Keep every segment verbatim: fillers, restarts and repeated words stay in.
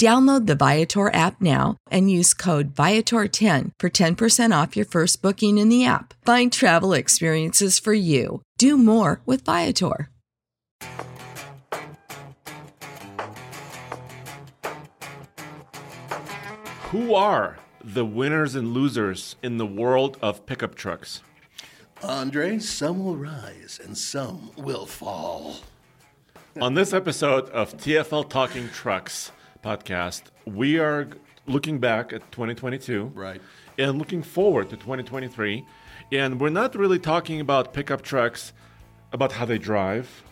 Download the Viator app now and use code Viator ten for ten percent off your first booking in the app. Find travel experiences for you. Do more with Viator. Who are the winners and losers in the world of pickup trucks? Andre, some will rise and some will fall. On this episode of T F L Talking Trucks podcast, we are looking back at twenty twenty-two, right, and looking forward to twenty twenty-three, and we're not really talking about pickup trucks, about how they drive,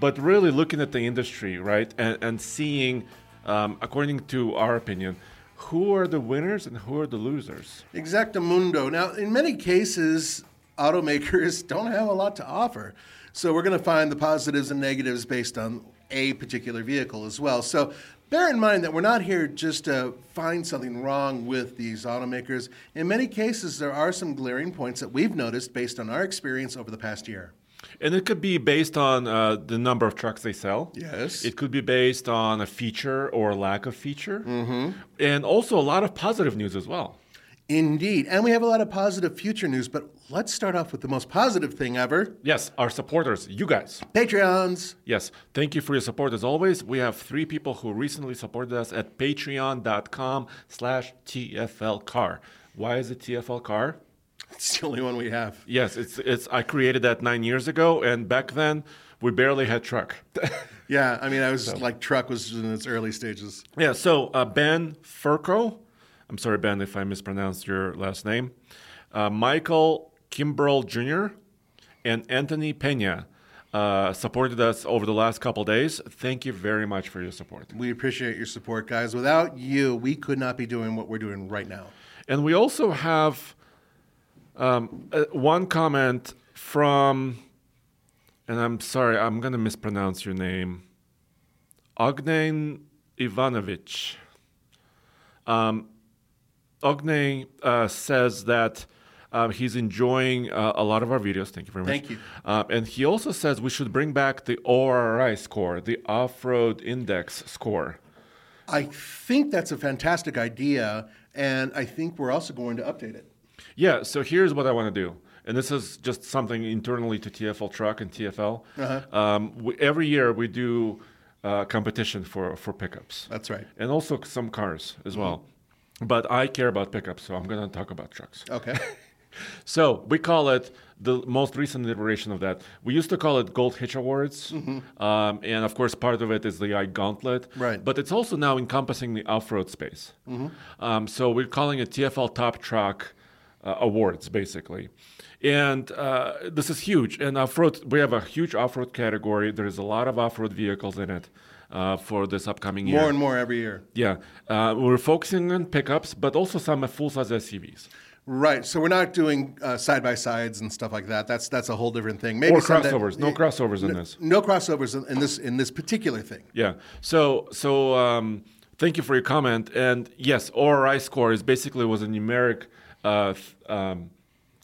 but really looking at the industry, right, and, and seeing, um, according to our opinion, who are the winners and who are the losers. Exactamundo. Now, in many cases, automakers don't have a lot to offer, so we're going to find the positives and negatives based on a particular vehicle as well. So bear in mind that we're not here just to find something wrong with these automakers. In many cases, there are some glaring points that we've noticed based on our experience over the past year. And it could be based on uh, the number of trucks they sell. Yes. It could be based on a feature or lack of feature. Mm-hmm. And also a lot of positive news as well. Indeed. And we have a lot of positive future news, but let's start off with the most positive thing ever. Yes, our supporters, you guys. Patreons. Yes, thank you for your support as always. We have three people who recently supported us at patreon.com slash TFLCar. Why is it TFLCar? It's the only one we have. Yes, it's it's. I created that nine years ago, and back then we barely had truck. Yeah, I mean, I was so. like truck was in its early stages. Yeah, so uh, Ben Furco. I'm sorry, Ben, if I mispronounced your last name. Uh, Michael Kimbrell Junior and Anthony Pena uh, supported us over the last couple days. Thank you very much for your support. We appreciate your support, guys. Without you, we could not be doing what we're doing right now. And we also have um, uh, one comment from, and I'm sorry, I'm going to mispronounce your name, Ognen Ivanovich. Um, Ogne uh, says that uh, he's enjoying uh, a lot of our videos. Thank you very much. Thank you. Uh, and he also says we should bring back the O R I score, the Off-Road Index score. I think that's a fantastic idea, and I think we're also going to update it. Yeah, so here's what I want to do. And this is just something internally to T F L Truck and T F L. Uh-huh. Um, we, every year we do uh, competition for, for pickups. That's right. And also some cars as mm-hmm. well. But I care about pickups, so I'm going to talk about trucks. Okay. So we call it the most recent iteration of that. We used to call it Gold Hitch Awards. Mm-hmm. Um, and, of course, part of it is the iGauntlet. Right. But it's also now encompassing the off-road space. Mm-hmm. Um, so we're calling it T F L Top Truck uh, Awards, basically. And uh, this is huge. And off-road, we have a huge off-road category. There is a lot of off-road vehicles in it. uh, for this upcoming year. More and more every year. Yeah. Uh, we're focusing on pickups, but also some full-size S U Vs. Right. So we're not doing uh, side-by-sides and stuff like that. That's that's a whole different thing. Maybe or crossovers. That, no crossovers in no, this. No crossovers in this in this particular thing. Yeah. So so um, thank you for your comment. And yes, O R I score is basically was a numeric uh, um,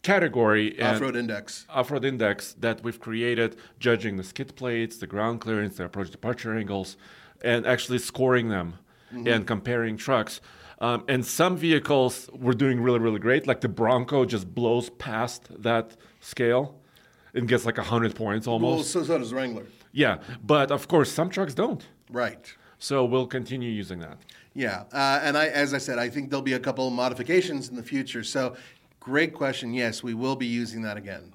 category. Off-road index. Off-road index that we've created, judging the skid plates, the ground clearance, the approach departure angles, and actually scoring them mm-hmm. and comparing trucks. Um, and some vehicles were doing really, really great. Like the Bronco just blows past that scale and gets like one hundred points almost. Well, so, so does Wrangler. Yeah. But, of course, some trucks don't. Right. So we'll continue using that. Yeah. Uh, and I, as I said, I think there'll be a couple of modifications in the future. So great question. Yes, we will be using that again.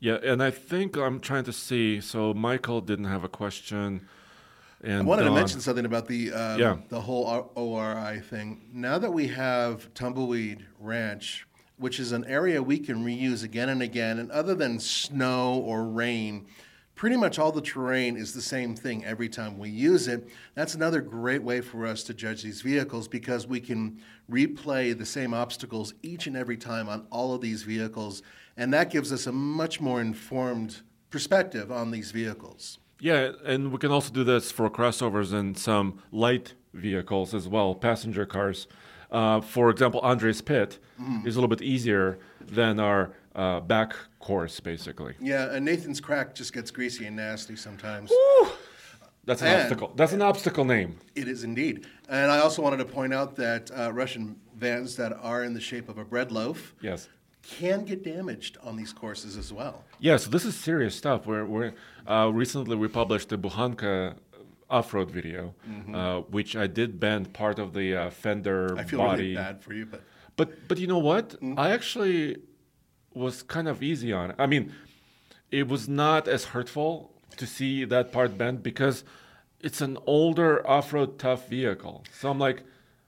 Yeah. And I think I'm trying to see. So Michael didn't have a question. And I wanted Don. to mention something about the um, yeah. the whole O R I thing. Now that we have Tumbleweed Ranch, which is an area we can reuse again and again, and other than snow or rain, pretty much all the terrain is the same thing every time we use it. That's another great way for us to judge these vehicles because we can replay the same obstacles each and every time on all of these vehicles, and that gives us a much more informed perspective on these vehicles. Yeah, and we can also do this for crossovers and some light vehicles as well, passenger cars. Uh, for example, Andre's Pit mm. is a little bit easier than our uh, back course, basically. Yeah, and Nathan's Crack just gets greasy and nasty sometimes. Ooh, that's an and, obstacle. That's an obstacle name. It is indeed. And I also wanted to point out that uh, Russian vans that are in the shape of a bread loaf. Yes. Can get damaged on these courses as well. Yeah, so this is serious stuff. We're, we're, uh, recently we published a Buhanka off-road video, mm-hmm. uh, which I did bend part of the uh, fender body. I feel body. really bad for you, but... But, but you know what? Mm-hmm. I actually was kind of easy on it. I mean, it was not as hurtful to see that part bent because it's an older off-road tough vehicle. So I'm like,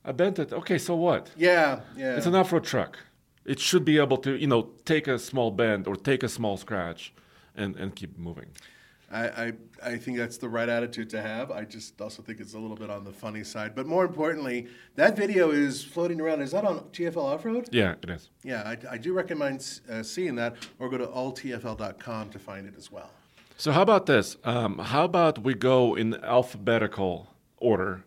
I bent it. Okay, so what? Yeah, yeah. It's an off-road truck. It should be able to, you know, take a small bend or take a small scratch and, and keep moving. I, I I think that's the right attitude to have. I just also think it's a little bit on the funny side. But more importantly, that video is floating around. Is that on T F L Off-Road? Yeah, it is. Yeah, I, I do recommend uh, seeing that or go to all T F L dot com to find it as well. So how about this? Um, how about we go in alphabetical order?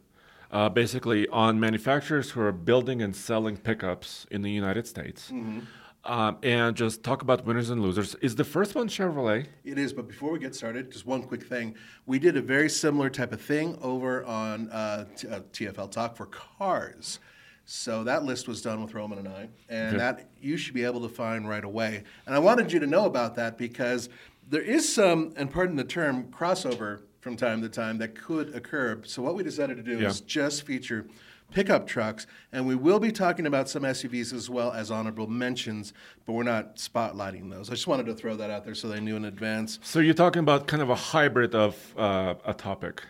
Uh, basically, on manufacturers who are building and selling pickups in the United States. Mm-hmm. Um, and just talk about winners and losers. Is the first one Chevrolet? It is, but before we get started, just one quick thing. We did a very similar type of thing over on uh, T- uh, T F L Talk for cars. So that list was done with Roman and I, and okay. that you should be able to find right away. And I wanted you to know about that because there is some, and pardon the term, crossover from time to time that could occur. So what we decided to do yeah. is just feature pickup trucks, and we will be talking about some S U Vs as well as honorable mentions, but we're not spotlighting those. I just wanted to throw that out there so they knew in advance. So you're talking about kind of a hybrid of uh, a topic.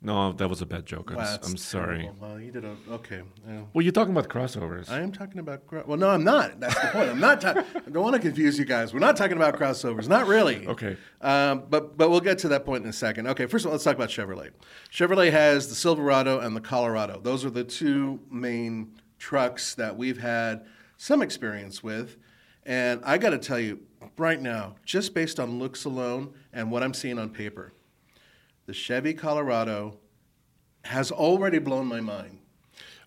No, that was a bad joke. Wow, I'm, I'm sorry. Well, you did a, okay. Yeah. Well, you're talking about crossovers. I am talking about, cro- well, no, I'm not. That's the point. I'm not talking, I don't want to confuse you guys. We're not talking about crossovers. Not really. Okay. Um, but, but we'll get to that point in a second. Okay, first of all, let's talk about Chevrolet. Chevrolet has the Silverado and the Colorado. Those are the two main trucks that we've had some experience with. And I got to tell you right now, just based on looks alone and what I'm seeing on paper, the Chevy Colorado has already blown my mind.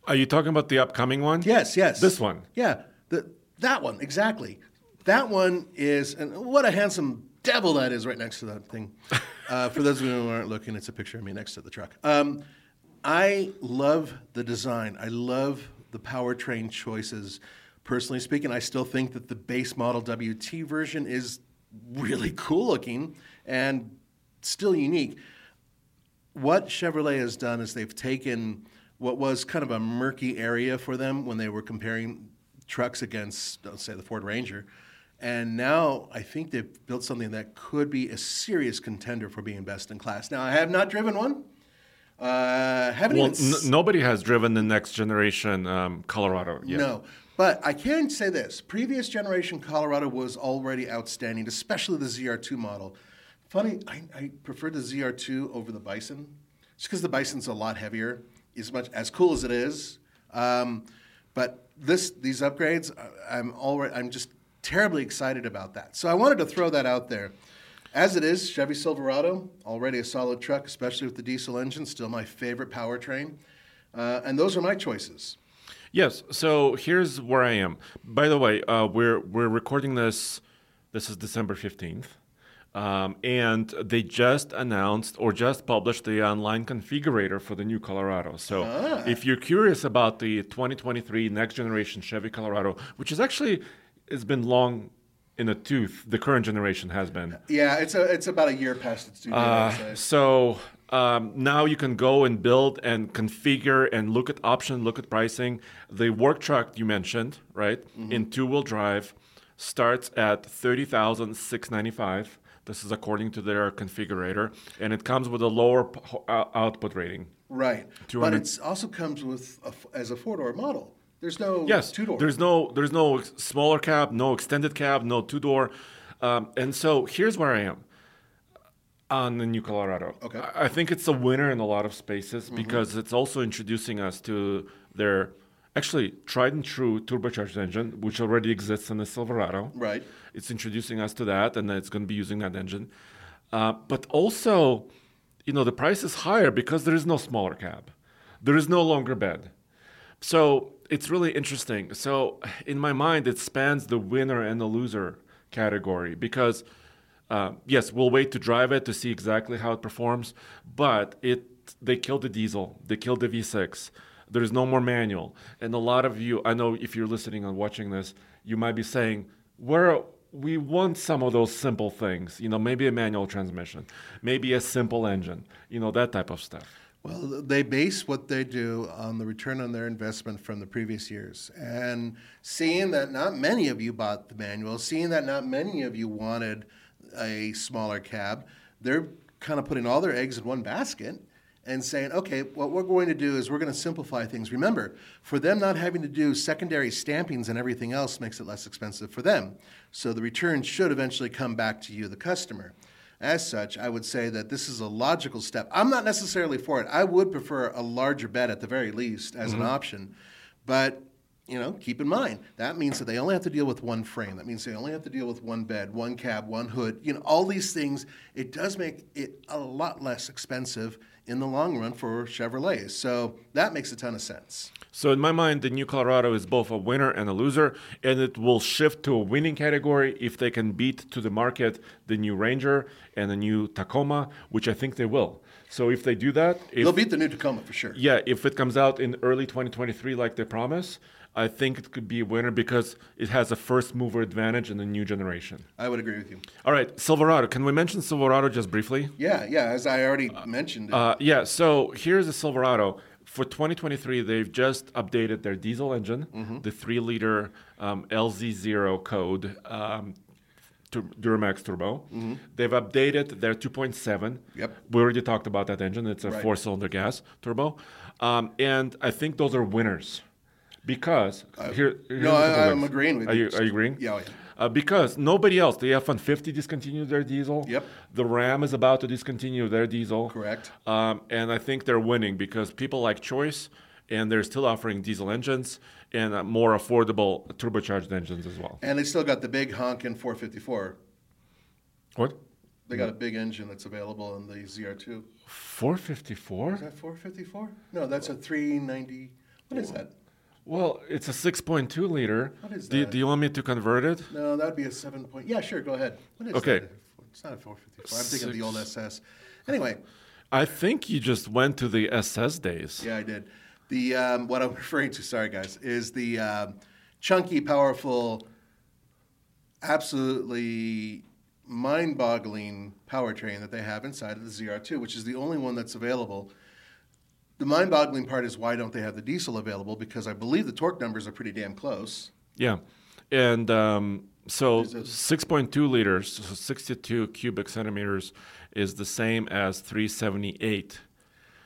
Are you talking about the upcoming one? Yes, yes. This one? Yeah, the, that one, exactly. That one is, and what a handsome devil that is right next to that thing. Uh, for those of you who aren't looking, it's a picture of me next to the truck. Um, I love the design. I love the powertrain choices. Personally speaking, I still think that the base model W T version is really cool looking and still unique. What Chevrolet has done is they've taken what was kind of a murky area for them when they were comparing trucks against, let's say, the Ford Ranger, and now I think they've built something that could be a serious contender for being best in class. Now, I have not driven one. Uh, haven't well, even... n- nobody has driven the next generation um, Colorado yet. No, but I can say this. Previous generation Colorado was already outstanding, especially the Z R two model. Funny, I, I prefer the Z R two over the Bison. just because the Bison's a lot heavier, as much as cool as it is. Um, but this these upgrades, I'm already I'm just terribly excited about that. So I wanted to throw that out there. As it is, Chevy Silverado, already a solid truck, especially with the diesel engine, still my favorite powertrain. Uh, and those are my choices. Yes. So here's where I am. By the way, uh, we're we're recording this. This is December fifteenth. Um, and they just announced or just published the online configurator for the new Colorado. So ah. if you're curious about the twenty twenty-three next generation Chevy Colorado, which is actually, it's been long in a tooth, the current generation has been. Yeah, it's a, it's about a year past its due date. Uh, so um, now you can go and build and configure and look at option, look at pricing. The work truck you mentioned, right, mm-hmm. in two-wheel drive starts at thirty thousand six hundred ninety-five dollars. This is according to their configurator, and it comes with a lower p- uh, output rating. Right, but it also comes with a, as a four-door model. There's no yes, two-door. There's no there's no smaller cab, no extended cab, no two-door. Um, and so here's where I am on the new Colorado. Okay. I, I think it's a winner in a lot of spaces mm-hmm. because it's also introducing us to their actually tried and true turbocharged engine, which already exists in the Silverado. Right. It's introducing us to that, and it's going to be using that engine. Uh, but also, you know, the price is higher because there is no smaller cab. There is no longer bed. So it's really interesting. So in my mind, it spans the winner and the loser category because, uh, yes, we'll wait to drive it to see exactly how it performs, but it they killed the diesel. They killed the V six. There is no more manual. And a lot of you, I know if you're listening and watching this, you might be saying, "Where we want some of those simple things, you know, maybe a manual transmission, maybe a simple engine, you know, that type of stuff." Well, they base what they do on the return on their investment from the previous years. And seeing that not many of you bought the manual, seeing that not many of you wanted a smaller cab, they're kind of putting all their eggs in one basket and saying, okay, what we're going to do is we're going to simplify things. Remember, for them not having to do secondary stampings and everything else makes it less expensive for them. So the return should eventually come back to you, the customer. As such, I would say that this is a logical step. I'm not necessarily for it. I would prefer a larger bed at the very least as mm-hmm. an option. But, you know, keep in mind, that means that they only have to deal with one frame. That means they only have to deal with one bed, one cab, one hood. You know, all these things, it does make it a lot less expensive in the long run for Chevrolets. So that makes a ton of sense. So in my mind, the new Colorado is both a winner and a loser, and it will shift to a winning category if they can beat to the market the new Ranger and the new Tacoma, which I think they will. So if they do that... If, they'll beat the new Tacoma for sure. Yeah, if it comes out in early twenty twenty-three like they promise, I think it could be a winner because it has a first mover advantage in the new generation. I would agree with you. All right, Silverado. Can we mention Silverado just briefly? Yeah, yeah, as I already uh, mentioned. It. Uh, yeah, so here's the Silverado. For twenty twenty-three, they've just updated their diesel engine, mm-hmm. the three-liter um, L Z zero code um, tur- Duramax turbo. Mm-hmm. They've updated their two point seven. Yep. We already talked about that engine. It's a right. four-cylinder gas turbo. Um, and I think those are winners. Because uh, here, no, I, I'm agreeing with are you. Are you agreeing? Yeah. yeah. Uh, because nobody else, the F one fifty discontinued their diesel. Yep. The Ram is about to discontinue their diesel. Correct. Um, and I think they're winning because people like choice, and they're still offering diesel engines and uh, more affordable turbocharged engines as well. And they still got the big honkin' four fifty-four. What? They got a big engine that's available in the Z R two. four fifty-four? Is that four fifty-four? No, that's a three ninety. What is that? Well, it's a six point two liter. What is that? Do, do you want me to convert it? No, that would be a seven point. Yeah, sure. Go ahead. What is okay. That? It's not a four fifty-four. I'm thinking of the old S S. Anyway. I think you just went to the S S days. Yeah, I did. The um, what I'm referring to, sorry guys, is the um, chunky, powerful, absolutely mind-boggling powertrain that they have inside of the Z R two, which is the only one that's available. The mind-boggling part is why don't they have the diesel available? Because I believe the torque numbers are pretty damn close. Yeah, and um, so six point two liters, so sixty-two cubic centimeters, is the same as three seventy-eight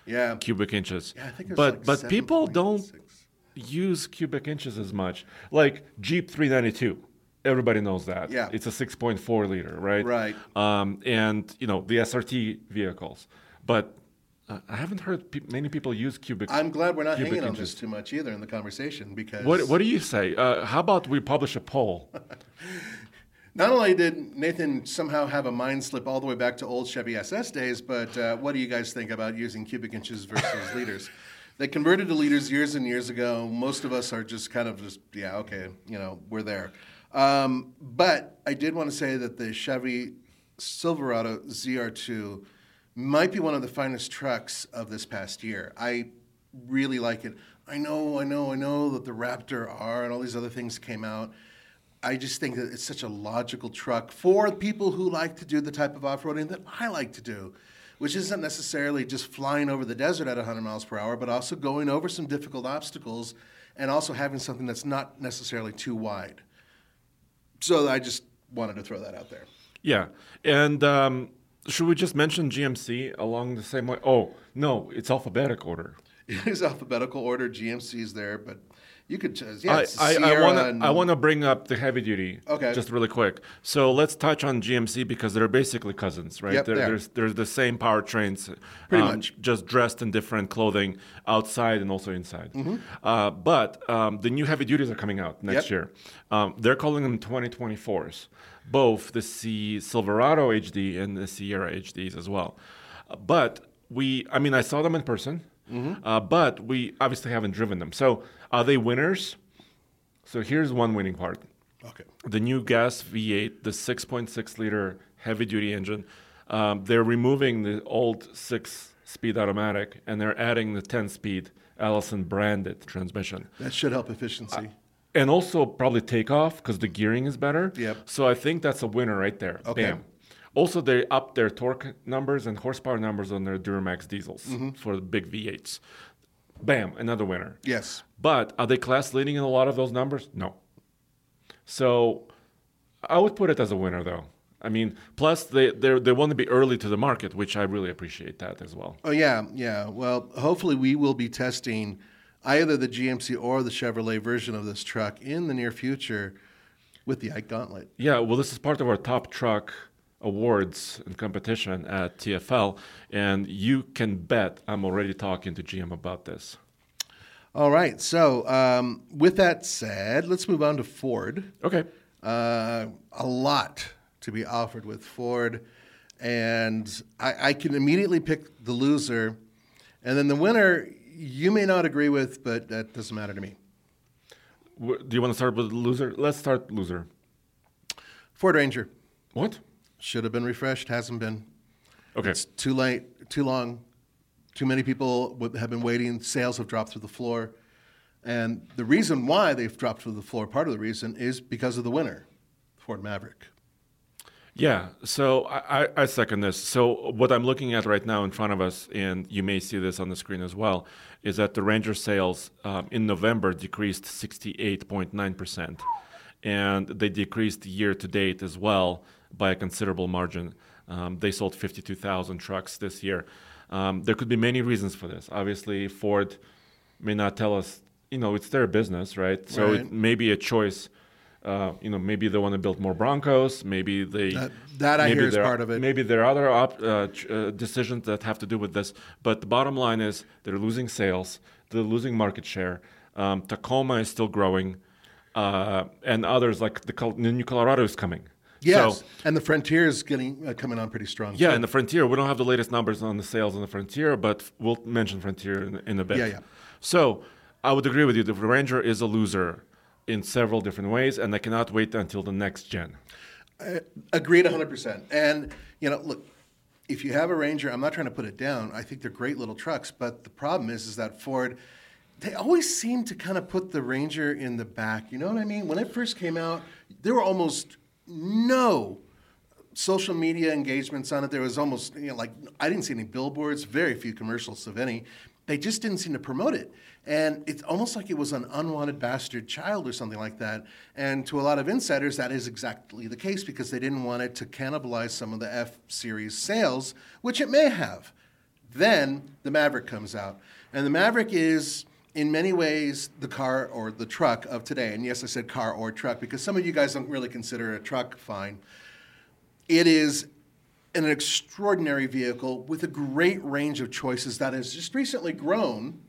yeah. cubic inches. Yeah, I think it's but like but people don't six. use cubic inches as much. Like Jeep three ninety-two, everybody knows that. Yeah, it's a six point four liter, right? Right. Um, and you know the S R T vehicles, but Uh, I haven't heard pe- many people use cubic. I'm glad we're not hanging on inches. This too much either in the conversation because. What What do you say? Uh, how about we publish a poll? Not only did Nathan somehow have a mind slip all the way back to old Chevy S S days, but uh, what do you guys think about using cubic inches versus liters? They converted to liters years and years ago. Most of us are just kind of just, yeah, okay, you know, we're there. Um, but I did want to say that the Chevy Silverado Z R two might be one of the finest trucks of this past year. I really like it. I know, I know, I know that the Raptor R and all these other things came out. I just think that it's such a logical truck for people who like to do the type of off-roading that I like to do, which isn't necessarily just flying over the desert at one hundred miles per hour, but also going over some difficult obstacles and also having something that's not necessarily too wide. So I just wanted to throw that out there. Yeah. And um, should we just mention G M C along the same way? Oh, no, it's alphabetical order. It is alphabetical order. G M C is there, but... You could just, yeah, it's I, I, I want to and... I want to bring up the heavy duty, okay, just really quick. So let's touch on G M C because they're basically cousins, right? Yep, they're, they're. There's, there's the same powertrains, pretty um, much, just dressed in different clothing outside and also inside. Mm-hmm. Uh, but um, the new heavy duties are coming out next yep. year. Um, they're calling them twenty twenty-fours, both the C Silverado H D and the Sierra H Ds as well. Uh, but we, I mean, I saw them in person. Mm-hmm. Uh, but we obviously haven't driven them. So are they winners? So here's one winning part. Okay. The new gas V eight, the six point six liter heavy-duty engine, um, they're removing the old six-speed automatic, and they're adding the ten-speed Allison-branded transmission. That should help efficiency. Uh, and also probably takeoff because the gearing is better. Yep. So I think that's a winner right there. Okay. Bam. Also, they upped their torque numbers and horsepower numbers on their Duramax diesels mm-hmm. for the big V eights. Bam, another winner. Yes. But are they class leading in a lot of those numbers? No. So I would put it as a winner, though. I mean, plus they they want to be early to the market, which I really appreciate that as well. Oh, yeah, yeah. Well, hopefully we will be testing either the G M C or the Chevrolet version of this truck in the near future with the Ike Gauntlet. Yeah, well, this is part of our top truck awards and competition at T F L, and you can bet I'm already talking to G M about this. All right. So um, with that said, let's move on to Ford. Okay. Uh, a lot to be offered with Ford, and I, I can immediately pick the loser, and then the winner you may not agree with, but that doesn't matter to me. Do you want to start with loser? Let's start loser. Ford Ranger. What? Should have been refreshed, hasn't been. Okay. It's too late, too long. Too many people have been waiting. Sales have dropped through the floor. And the reason why they've dropped through the floor, part of the reason, is because of the winner, Ford Maverick. Yeah, so I, I, I second this. So what I'm looking at right now in front of us, and you may see this on the screen as well, is that the Ranger sales um, in November decreased sixty-eight point nine percent. And they decreased year-to-date as well, by a considerable margin. Um, they sold fifty-two thousand trucks this year. Um, there could be many reasons for this. Obviously, Ford may not tell us, you know, it's their business, right? So right. It may be a choice. Uh, you know, maybe they want to build more Broncos. Maybe they... That, that I maybe hear is part of it. Maybe there are other op, uh, ch- uh, decisions that have to do with this. But the bottom line is they're losing sales. They're losing market share. Um, Tacoma is still growing. Uh, and others, like the, Col- the new Colorado is coming. Yes, so, and the Frontier is getting uh, coming on pretty strong. Yeah, too. And the Frontier, we don't have the latest numbers on the sales on the Frontier, but we'll mention Frontier in, in a bit. Yeah, yeah. So I would agree with you. The Ranger is a loser in several different ways, and I cannot wait until the next gen. I agreed one hundred percent. And, you know, look, if you have a Ranger, I'm not trying to put it down. I think they're great little trucks, but the problem is, is that Ford, they always seem to kind of put the Ranger in the back. You know what I mean? When it first came out, they were almost... No social media engagements on it. There was almost, you know, like, I didn't see any billboards, very few commercials, if any. They just didn't seem to promote it. And it's almost like it was an unwanted bastard child or something like that. And to a lot of insiders, that is exactly the case because they didn't want it to cannibalize some of the F-Series sales, which it may have. Then the Maverick comes out. And the Maverick is... in many ways, the car or the truck of today, and yes, I said car or truck because some of you guys don't really consider a truck, fine. It is an extraordinary vehicle with a great range of choices that has just recently grown,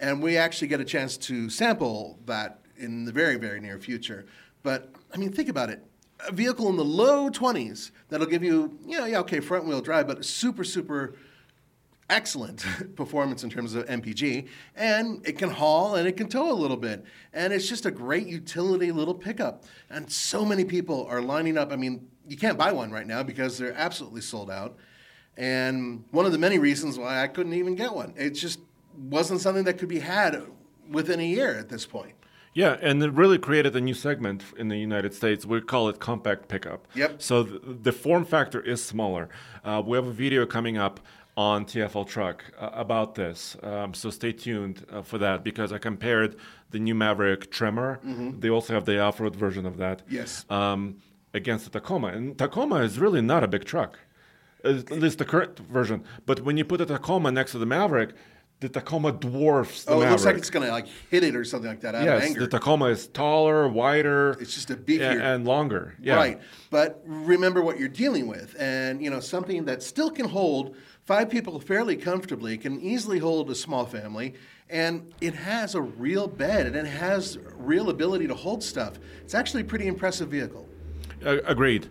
and we actually get a chance to sample that in the very, very near future. But, I mean, think about it. A vehicle in the low twenties that'll give you, you know, yeah, okay, front-wheel drive, but super, super excellent performance in terms of M P G. And it can haul and it can tow a little bit. And it's just a great utility little pickup. And so many people are lining up. I mean, you can't buy one right now because they're absolutely sold out. And one of the many reasons why I couldn't even get one. It just wasn't something that could be had within a year at this point. Yeah, and it really created a new segment in the United States. We call it compact pickup. Yep. So th- the form factor is smaller. Uh, we have a video coming up on T F L Truck uh, about this. Um, so stay tuned uh, for that, because I compared the new Maverick Tremor. Mm-hmm. They also have the off-road version of that. Yes. Um, against the Tacoma. And Tacoma is really not a big truck, at least the current version. But when you put a Tacoma next to the Maverick, the Tacoma dwarfs the Maverick. Oh, it looks like it's going to like hit it or something like that out yes, of anger. Yes, the Tacoma is taller, wider. It's just a beefier. And, and longer. Yeah. Right. But remember what you're dealing with. And, you know, something that still can hold five people fairly comfortably, can easily hold a small family, and it has a real bed, and it has real ability to hold stuff. It's actually a pretty impressive vehicle. Uh, agreed.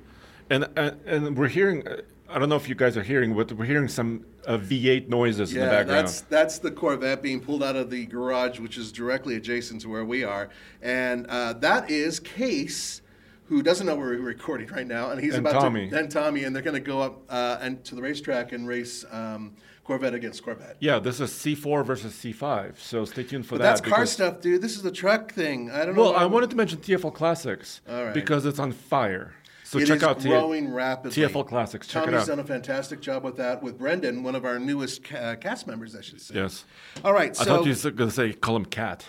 And, and, and we're hearing... Uh, I don't know if you guys are hearing, but we're hearing some uh, V eight noises yeah, in the background. Yeah, that's, that's the Corvette being pulled out of the garage, which is directly adjacent to where we are. And uh, that is Case, who doesn't know we're recording right now. And he's and about Tommy. to. And Tommy. And they're going to go up uh, and to the racetrack and race um, Corvette against Corvette. Yeah, this is C four versus C five. So stay tuned for but that. That's because... car stuff, dude. This is the truck thing. I don't know. Well, I wanted to mention T F L Classics All right. because it's on fire. So it check is out growing T- rapidly. T F L Classics. Check Tommy's it out. Done a fantastic job with that with Brendan, one of our newest ca- cast members, I should say. Yes. All right. So I thought you were going to say call him Cat.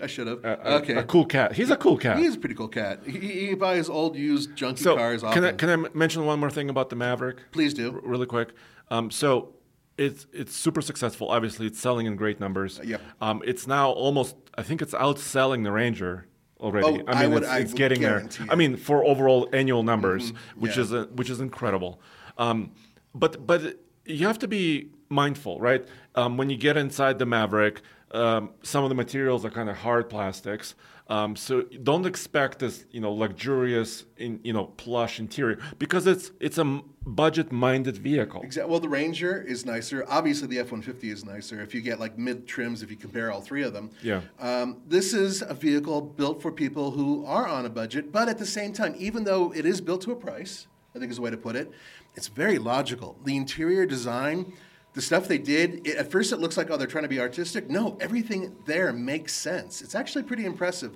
I should have. Uh, okay. A, a cool cat. He's a cool cat. He is a pretty cool cat. He, he buys old, used, junky so cars. Often. Can I can I mention one more thing about the Maverick? Please do. R- really quick. Um, so it's it's super successful. Obviously, it's selling in great numbers. Uh, yep. Um, it's now almost. I think it's outselling the Ranger. Already, oh, I mean, I would, it's, it's I getting there. It. I mean, for overall annual numbers, mm-hmm. which yeah. is a, which is incredible. Um, but but you have to be mindful, right? Um, when you get inside the Maverick, um, some of the materials are kind of hard plastics, um, so don't expect this, you know, luxurious, in, you know, plush interior, because it's it's a budget-minded vehicle. Exactly. Well, the Ranger is nicer. Obviously, the F one fifty is nicer if you get like mid-trims, if you compare all three of them. Yeah. Um, this is a vehicle built for people who are on a budget, but at the same time, even though it is built to a price, I think is the way to put it, it's very logical. The interior design, the stuff they did, it, at first it looks like, oh, they're trying to be artistic. No, everything there makes sense. It's actually pretty impressive.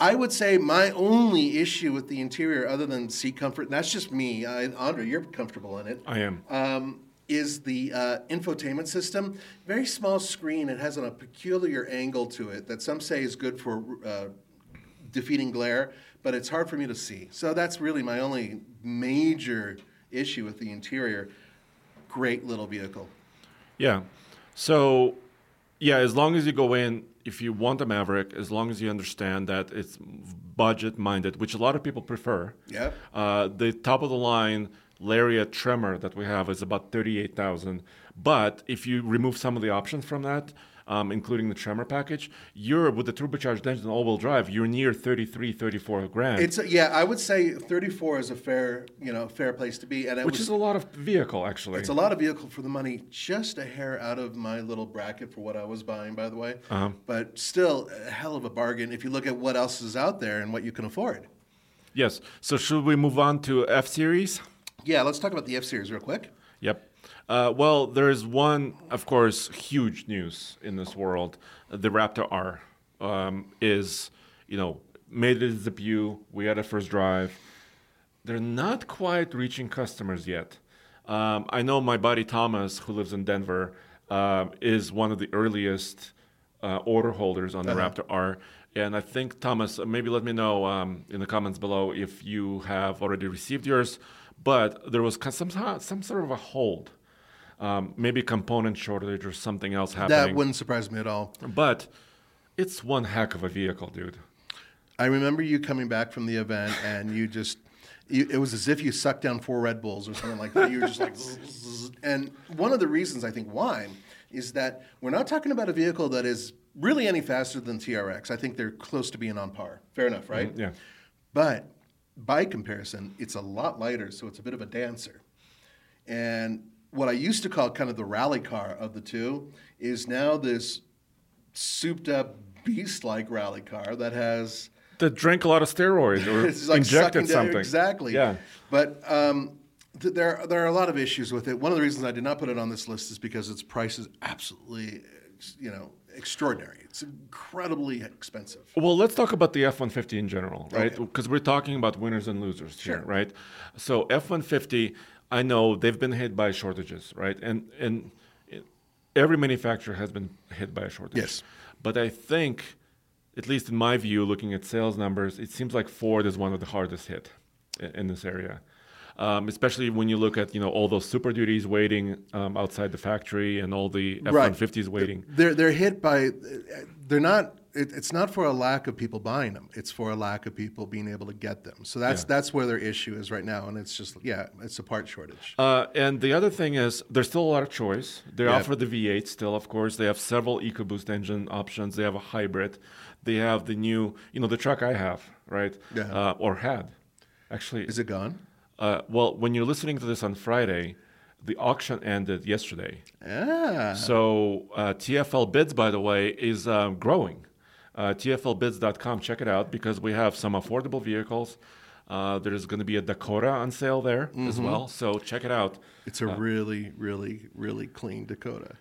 I would say my only issue with the interior, other than seat comfort, and that's just me, I, Andre, you're comfortable in it. I am. Um, is the uh, infotainment system. Very small screen. It has a peculiar angle to it that some say is good for uh, defeating glare, but it's hard for me to see. So that's really my only major issue with the interior. Great little vehicle. Yeah. So, yeah, as long as you go in, if you want a Maverick, as long as you understand that it's budget-minded, which a lot of people prefer, yeah. uh, the top-of-the-line Lariat Tremor that we have is about thirty-eight thousand dollars. But if you remove some of the options from that, um, including the Tremor package, you're with the turbocharged engine, all-wheel drive, you're near thirty-three, thirty-four grand. It's a, yeah, I would say thirty-four is a fair, you know, fair place to be, and it which was, is a lot of vehicle actually. It's a lot of vehicle for the money, just a hair out of my little bracket for what I was buying, by the way. Uh-huh. But still, a hell of a bargain if you look at what else is out there and what you can afford. Yes. So should we move on to F-Series? Yeah, let's talk about the F-Series real quick. Yep. Uh, well, there is one, of course, huge news in this world. The Raptor R um, is, you know, made its debut. We had a first drive. They're not quite reaching customers yet. Um, I know my buddy Thomas, who lives in Denver, uh, is one of the earliest uh, order holders on uh-huh. the Raptor R. And I think, Thomas, maybe let me know um, in the comments below if you have already received yours. But there was some, some sort of a hold. Um, maybe component shortage or something else happening. That wouldn't surprise me at all. But it's one heck of a vehicle, dude. I remember you coming back from the event and you just it was as if you sucked down four Red Bulls or something like that. You were just like, and one of the reasons I think why is that we're not talking about a vehicle that is really any faster than T R X. I think they're close to being on par. Fair enough, right? Mm-hmm, yeah. But by comparison, it's a lot lighter, so it's a bit of a dancer. And what I used to call kind of the rally car of the two is now this souped-up beast-like rally car that has... To drink a lot of steroids or it's like injected something. Down, exactly. Yeah. But um, th- there, there are a lot of issues with it. One of the reasons I did not put it on this list is because its price is absolutely, you know, extraordinary. It's incredibly expensive. Well, let's talk about the F one fifty in general, right? Because okay. we're talking about winners and losers sure. here, right? So F one fifty, I know they've been hit by shortages, right? And, and every manufacturer has been hit by a shortage. Yes. But I think... at least in my view, looking at sales numbers, it seems like Ford is one of the hardest hit in this area, um, especially when you look at you know all those Super Duties waiting um, outside the factory and all the F one fifties waiting. They're they're hit by they're not. It, it's not for a lack of people buying them. It's for a lack of people being able to get them. So that's yeah. that's where their issue is right now, and it's just yeah, it's a part shortage. Uh, and the other thing is there's still a lot of choice. They yeah. offer the V eight still, of course. They have several EcoBoost engine options. They have a hybrid. They have the new, you know, the truck I have, right? Yeah. Uh, or had, actually. Is it gone? Uh, well, when you're listening to this on Friday, the auction ended yesterday. Ah. So uh, T F L Bids, by the way, is um, growing. Uh, T F L bids dot com, check it out because we have some affordable vehicles. Uh, there's going to be a Dakota on sale there mm-hmm. as well. So check it out. It's a uh, really, really, really clean Dakota.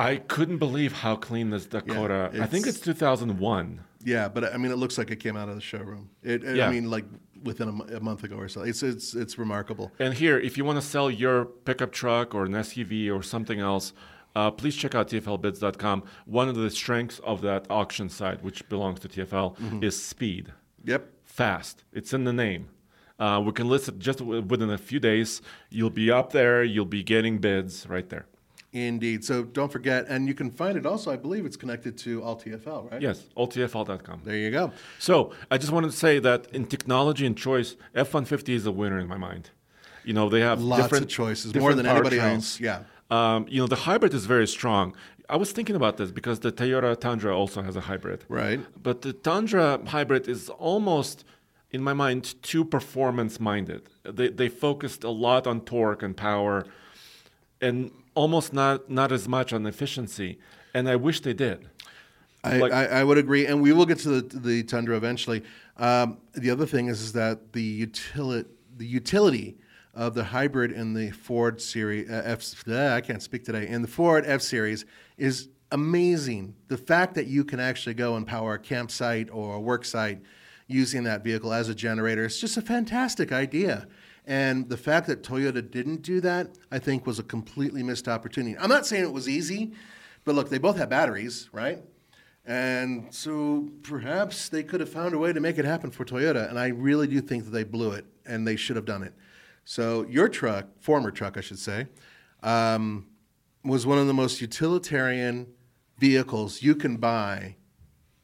I couldn't believe how clean this Dakota. Yeah, I think it's two thousand one. Yeah, but I mean, it looks like it came out of the showroom. It, it, yeah. I mean, like within a, a month ago or so. It's it's it's remarkable. And here, if you want to sell your pickup truck or an S U V or something else, uh, please check out T F L bids dot com. One of the strengths of that auction site, which belongs to T F L, mm-hmm. is speed. Yep. Fast. It's in the name. Uh, we can list it just w- within a few days. You'll be up there. You'll be getting bids right there. Indeed. So don't forget, and you can find it also, I believe it's connected to All T F L, right? Yes, all T F L dot com. There you go. So I just wanted to say that in technology and choice, F one fifty is a winner in my mind. You know, they have lots different, of choices, more than anybody else. Yeah. Um, you know, the hybrid is very strong. I was thinking about this because the Toyota Tundra also has a hybrid. Right. But the Tundra hybrid is almost, in my mind, too performance-minded. They they focused a lot on torque and power and almost not, not as much on efficiency, and I wish they did. I, like, I, I would agree, and we will get to the, the Tundra eventually. Um, the other thing is, is that the utili- the utility of the hybrid in the Ford series, uh, F, uh, I can't speak today, in the Ford F-Series is amazing. The fact that you can actually go and power a campsite or a work site using that vehicle as a generator, it's just a fantastic idea. And the fact that Toyota didn't do that, I think, was a completely missed opportunity. I'm not saying it was easy, but look, they both have batteries, right? And so perhaps they could have found a way to make it happen for Toyota, and I really do think that they blew it, and they should have done it. So your truck, former truck, I should say, um, was one of the most utilitarian vehicles you can buy,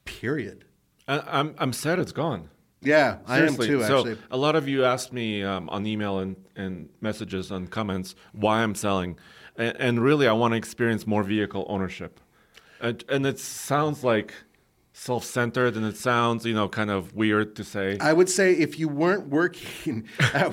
period. I, I'm I'm sad it's gone. Yeah, seriously. I am too, actually. So a lot of you asked me um, on email and, and messages and comments why I'm selling. And, and really, I want to experience more vehicle ownership. And, and it sounds like self-centered and it sounds, you know, kind of weird to say. I would say if you weren't working at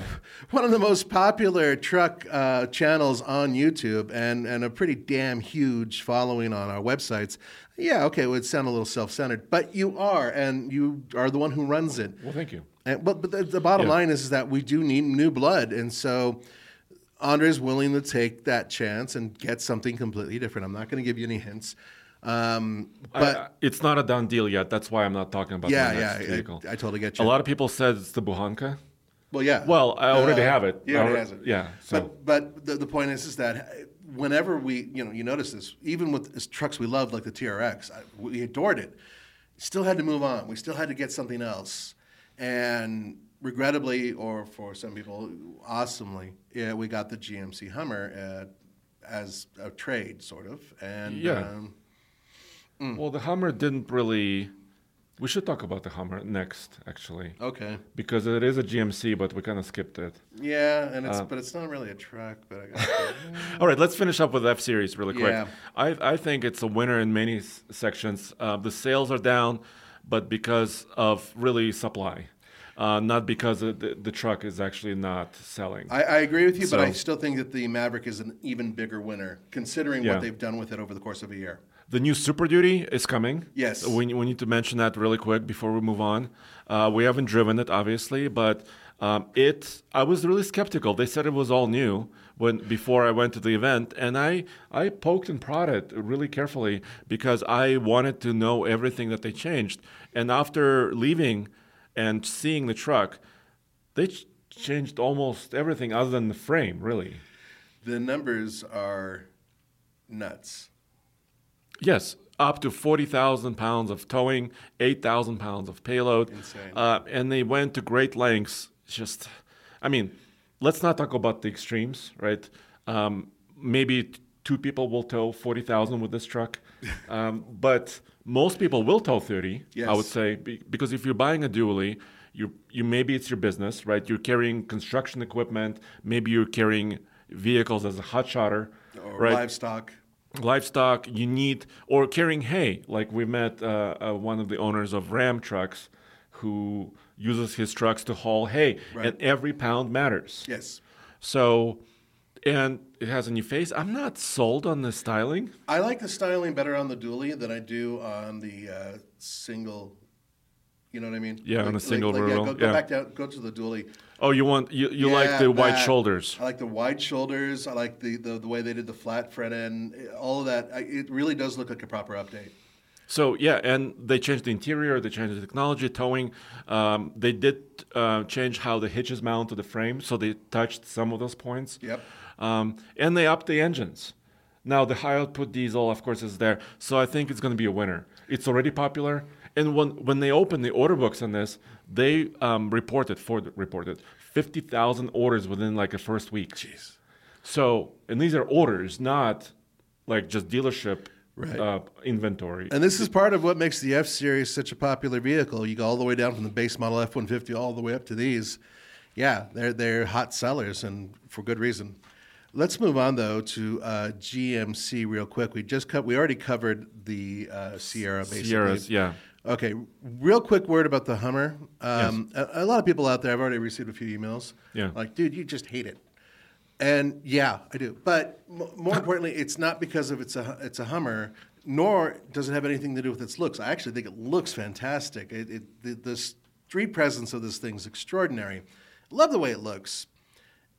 one of the most popular truck uh, channels on YouTube and, and a pretty damn huge following on our websites, yeah, okay, it would sound a little self-centered, but you are, and you are the one who runs it. Well, thank you. And, but but the, the bottom yeah. line is, is that we do need new blood, and so Andre's willing to take that chance and get something completely different. I'm not going to give you any hints. Um, but I, it's not a done deal yet. That's why I'm not talking about yeah, the next yeah, vehicle. I, I totally get you. A lot of people said it's the Buhanka. Well, yeah. Well, I already uh, have it. You already have it. Yeah. So. But, but the, the point is, is that whenever we, you know, you notice this, even with trucks we loved like the T R X, I, we adored it, still had to move on. We still had to get something else. And regrettably, or for some people, awesomely, yeah, we got the G M C Hummer uh, as a trade, sort of. And yeah. Um, mm. Well, the Hummer didn't really We should talk about the Hummer next, actually. Okay. Because it is a G M C, but we kind of skipped it. Yeah, and it's uh, but it's not really a truck. But I guess all right, let's finish up with F Series really quick. Yeah. I I think it's a winner in many s- sections. Uh, the sales are down, but because of really supply, uh, not because the the truck is actually not selling. I, I agree with you, so, but I still think that the Maverick is an even bigger winner, considering yeah. what they've done with it over the course of a year. The new Super Duty is coming. Yes. We, we need to mention that really quick before we move on. Uh, we haven't driven it, obviously, but um, it. I was really skeptical. They said it was all new when before I went to the event, and I, I poked and prodded really carefully because I wanted to know everything that they changed. And after leaving and seeing the truck, they ch- changed almost everything other than the frame, really. The numbers are nuts. Yes, up to forty thousand pounds of towing, eight thousand pounds of payload. Insane. Uh, and they went to great lengths. Just, I mean, let's not talk about the extremes, right? Um, maybe t- two people will tow forty thousand with this truck. Um, but most people will tow thirty, yes. I would say, be- because if you're buying a dually, you you maybe it's your business, right? You're carrying construction equipment. Maybe you're carrying vehicles as a hot shotter. Or right? livestock. Livestock, you need, or carrying hay. Like we met uh, uh, one of the owners of Ram trucks who uses his trucks to haul hay, right. And every pound matters. Yes. So, and it has a new face. I'm not sold on the styling. I like the styling better on the dually than I do on the uh, single, you know what I mean? Yeah, like, on a single like, rural. Like, yeah, go go yeah. back down, go to the dually. Oh, you want you, you yeah, like the wide that. shoulders. I like the wide shoulders. I like the, the, the way they did the flat front end. All of that. I, it really does look like a proper update. So, yeah, and they changed the interior. They changed the technology, towing. Um, they did uh, change how the hitches mount to the frame, so they touched some of those points. Yep. Um, and they upped the engines. Now, the high-output diesel, of course, is there. So I think it's going to be a winner. It's already popular. And when when they opened the order books on this, they um, reported, Ford reported, fifty thousand orders within like the first week. Jeez. So, and these are orders, not like just dealership right. uh, inventory. And this is part of what makes the F-Series such a popular vehicle. You go all the way down from the base model F one fifty all the way up to these. Yeah, they're, they're hot sellers, and for good reason. Let's move on, though, to uh, G M C real quick. We just co- we already covered the uh, Sierra, basically. Sierras, yeah. Okay, real quick word about the Hummer. Um, yes. a, a lot of people out there, I've already received a few emails. Yeah. Like, dude, you just hate it. And, yeah, I do. But m- more importantly, it's not because of it's a, it's a Hummer, nor does it have anything to do with its looks. I actually think it looks fantastic. It, it, the, the street presence of this thing is extraordinary. Love the way it looks.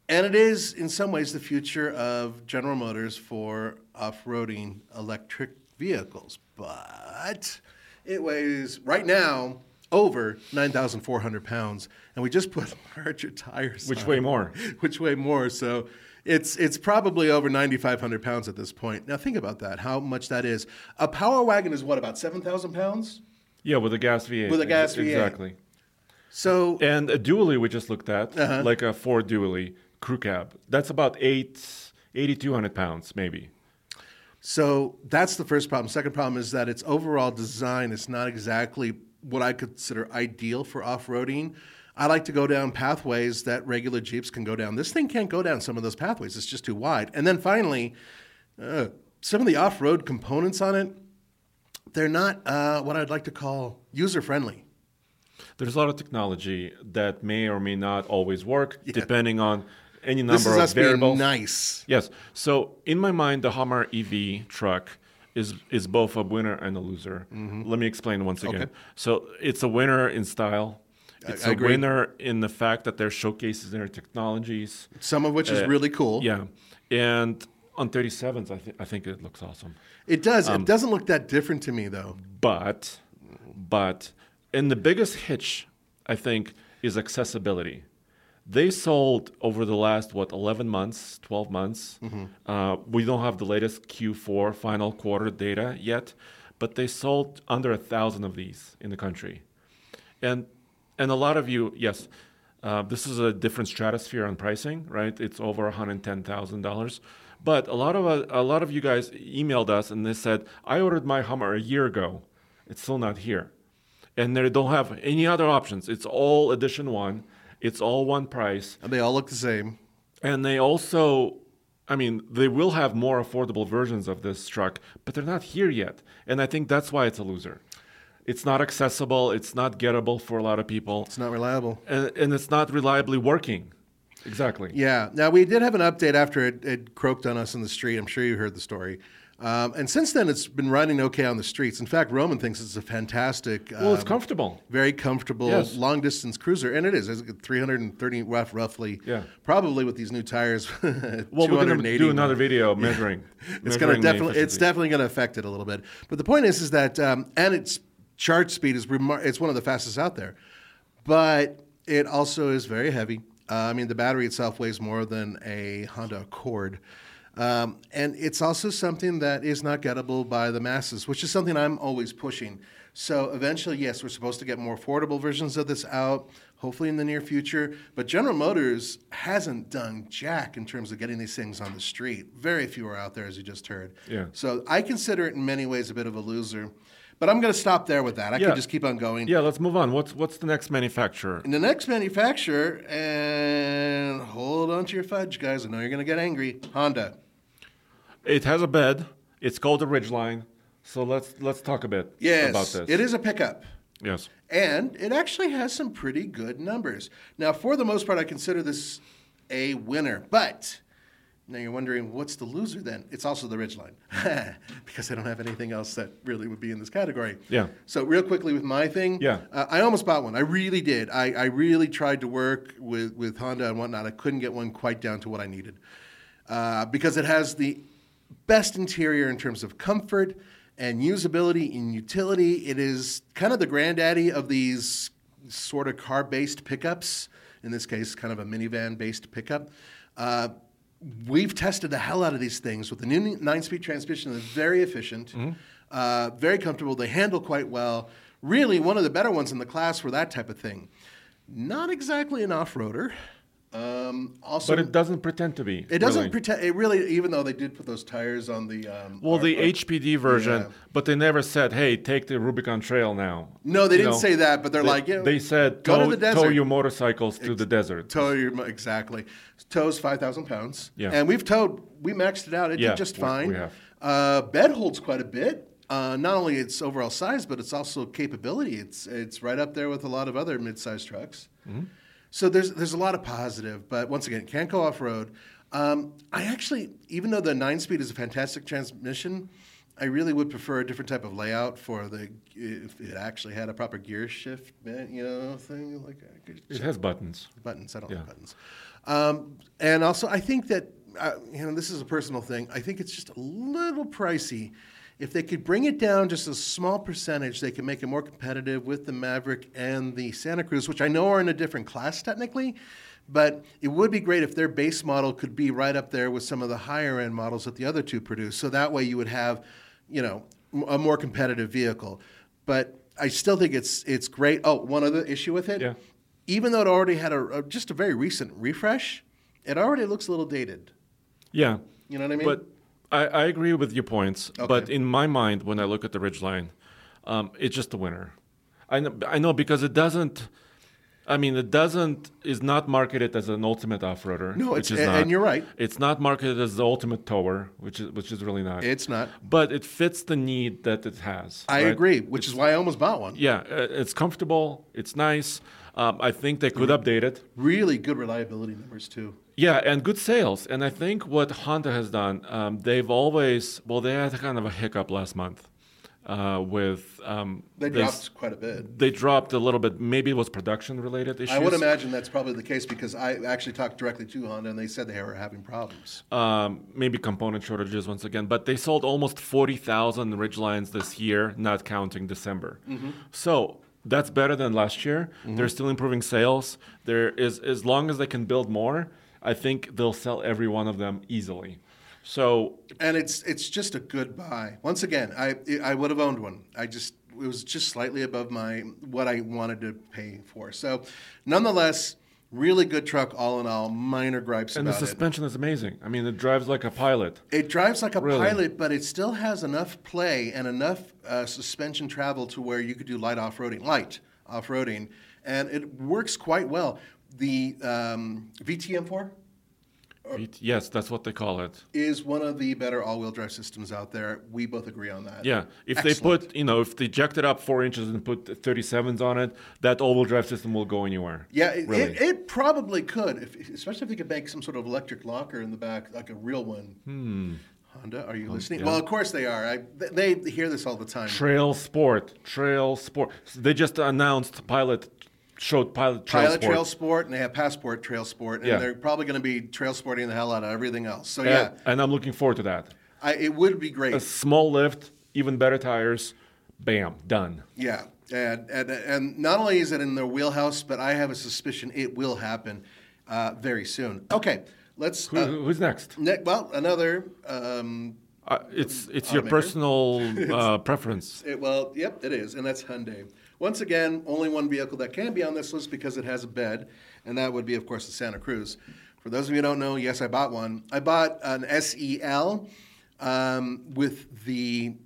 And it is, in some ways, the future of General Motors for off-roading electric vehicles. But it weighs, right now, over nine thousand four hundred pounds. And we just put larger tires Which on. weigh more. Which weigh more. So it's it's probably over nine thousand five hundred pounds at this point. Now, think about that, how much that is. A Power Wagon is, what, about seven thousand pounds? Yeah, with a gas V eight. With a gas V eight. Exactly. So and a dually we just looked at, uh-huh. like a Ford dually. Crew cab. That's about eight, eight thousand two hundred pounds, maybe. So that's the first problem. Second problem is that its overall design is not exactly what I consider ideal for off-roading. I like to go down pathways that regular Jeeps can go down. This thing can't go down some of those pathways. It's just too wide. And then finally, uh, some of the off-road components on it, they're not uh, what I'd like to call user-friendly. There's a lot of technology that may or may not always work, yeah. depending on any number this is of us variables. Being nice. Yes. So in my mind, the Hummer E V truck is is both a winner and a loser. Mm-hmm. Let me explain once again. Okay. So it's a winner in style. It's I, I a agree. winner in the fact that they're showcasing their technologies. Some of which uh, is really cool. Yeah. And on thirty-sevens, I, th- I think it looks awesome. It does. Um, it doesn't look that different to me, though. But, but, and the biggest hitch, I think, is accessibility. They sold over the last, what, eleven months, twelve months. Mm-hmm. Uh, we don't have the latest Q four final quarter data yet, but they sold under one thousand of these in the country. And and a lot of you, yes, uh, this is a different stratosphere on pricing, right? It's over one hundred ten thousand dollars. But a lot of uh, a lot of you guys emailed us and they said, I ordered my Hummer a year ago. It's still not here. and they don't have any other options. It's all edition one. It's all one price. And they all look the same. And they also, I mean, they will have more affordable versions of this truck, but they're not here yet. And I think that's why it's a loser. It's not accessible. It's not gettable for a lot of people. It's not reliable. And, and it's not reliably working. Exactly. Yeah. Now, we did have an update after it, it croaked on us in the street. I'm sure you heard the story. Um, and since then, it's been running okay on the streets. In fact, Roman thinks it's a fantastic... Um, well, it's comfortable. Very comfortable, yes. Long-distance cruiser. And it is. It's three hundred thirty rough, roughly. Yeah. Probably with these new tires, well, we're going to do another video measuring. Yeah. It's going to definitely... It's definitely going to affect it a little bit. But the point is, is that... Um, and its charge speed is... Remar- it's one of the fastest out there. But it also is very heavy. Uh, I mean, the battery itself weighs more than a Honda Accord. Um, and it's also something that is not gettable by the masses, which is something I'm always pushing. So eventually, yes, we're supposed to get more affordable versions of this out, hopefully in the near future. But General Motors hasn't done jack in terms of getting these things on the street. Very few are out there, as you just heard. Yeah. So I consider it in many ways a bit of a loser. But I'm going to stop there with that. I yeah. could just keep on going. Yeah, let's move on. What's what's the next manufacturer? And the next manufacturer, and hold on to your fudge, guys. I know you're going to get angry. Honda. It has a bed. It's called a Ridgeline. So let's let's talk a bit yes, about this. Yes, it is a pickup. Yes. And it actually has some pretty good numbers. Now, for the most part, I consider this a winner. But... Now you're wondering, what's the loser then? It's also the Ridgeline, because I don't have anything else that really would be in this category. Yeah. So real quickly with my thing, yeah. uh, I almost bought one. I really did. I, I really tried to work with, with Honda and whatnot. I couldn't get one quite down to what I needed, uh, because it has the best interior in terms of comfort and usability and utility. It is kind of the granddaddy of these sort of car-based pickups, in this case kind of a minivan-based pickup. Uh, We've tested the hell out of these things with the new nine-speed transmission. They're very efficient, mm-hmm. uh, very comfortable. They handle quite well. Really one of the better ones in the class for that type of thing. Not exactly an off-roader. Um, also, but it doesn't pretend to be. It really. doesn't pretend. It really, even though they did put those tires on the um, well, the R- H P D version, yeah. but they never said, "Hey, take the Rubicon Trail now." No, they you didn't know, say that, but they're they, like, you know, "They said go tow, to the desert. Tow your motorcycles to Ex- the desert." Tow your exactly. Tows five thousand pounds. Yeah, and we've towed. We maxed it out. It yeah, did just fine. We have. Uh, bed holds quite a bit. Uh, not only its overall size, but it's also capability. It's it's right up there with a lot of other mid-sized trucks. Mm-hmm. So there's there's a lot of positive, but once again, it can't go off-road. Um, I actually, even though the nine-speed is a fantastic transmission, I really would prefer a different type of layout for the if it actually had a proper gear shift, you know, thing like that. It has buttons. Buttons. I don't yeah. like buttons. Um, and also, I think that uh, you know, this is a personal thing. I think it's just a little pricey. If they could bring it down just a small percentage, they can make it more competitive with the Maverick and the Santa Cruz, which I know are in a different class technically, but it would be great if their base model could be right up there with some of the higher-end models that the other two produce. So that way you would have, you know, a more competitive vehicle. But I still think it's it's great. Oh, one other issue with it. Yeah. Even though it already had a, a just a very recent refresh, it already looks a little dated. Yeah. You know what I mean? But- I, I agree with your points, okay. But in my mind, when I look at the Ridgeline, um, it's just a winner. I know, I know because it doesn't, I mean, it doesn't, is not marketed as an ultimate off-roader. No, it's, which is a, not. And you're right. It's not marketed as the ultimate tower, which is which is really not. It's not. But it fits the need that it has. I right? agree, which it's, is why I almost bought one. Yeah, it's comfortable, it's nice. Um, I think they could update it. Really good reliability numbers, too. Yeah, and good sales. And I think what Honda has done, um, they've always, well, they had kind of a hiccup last month uh, with... Um, they dropped this, quite a bit. They dropped a little bit. Maybe it was production-related issues. I would imagine that's probably the case because I actually talked directly to Honda, and they said they were having problems. Um, maybe component shortages once again. But they sold almost forty thousand Ridgelines this year, not counting December. Mm-hmm. So... That's better than last year. Mm-hmm. They're still improving sales. There is, as long as they can build more, I think they'll sell every one of them easily. So, and it's it's just a good buy. Once again, I I would have owned one. I just it was just slightly above my what I wanted to pay for. So, nonetheless, Really good truck, all in all. Minor gripes and about it. And the suspension is amazing. I mean, it drives like a Pilot. It drives like a really. Pilot, but it still has enough play and enough uh, suspension travel to where you could do light off-roading, light off-roading, and it works quite well. The um, V T M four? Yes, that's what they call it. Is one of the better all-wheel drive systems out there. We both agree on that. Yeah. If Excellent. They put, you know, if they jacked it up four inches and put thirty-sevens on it, that all-wheel drive system will go anywhere. Yeah, it, really. it, it probably could, if, especially if they could make some sort of electric locker in the back, like a real one. Hmm. Honda, are you listening? Yeah. Well, of course they are. I, they, they hear this all the time. Trail Sport. Trail Sport. They just announced Pilot... Showed Pilot Trail Pilot Sport. Trail Sport, and they have Passport Trail Sport, and yeah. they're probably going to be trail sporting the hell out of everything else. So, yeah. And, and I'm looking forward to that. I, it would be great. A small lift, even better tires, bam, done. Yeah. And, and, and not only is it in their wheelhouse, but I have a suspicion it will happen uh, very soon. Okay, let's... Who, uh, who's next? Ne- well, another... Um, uh, it's it's automaker. Your personal uh, preference. It, well, yep, it is, and that's Hyundai. Once again, only one vehicle that can be on this list because it has a bed, and that would be, of course, the Santa Cruz. For those of you who don't know, yes, I bought one. I bought an S E L um, with the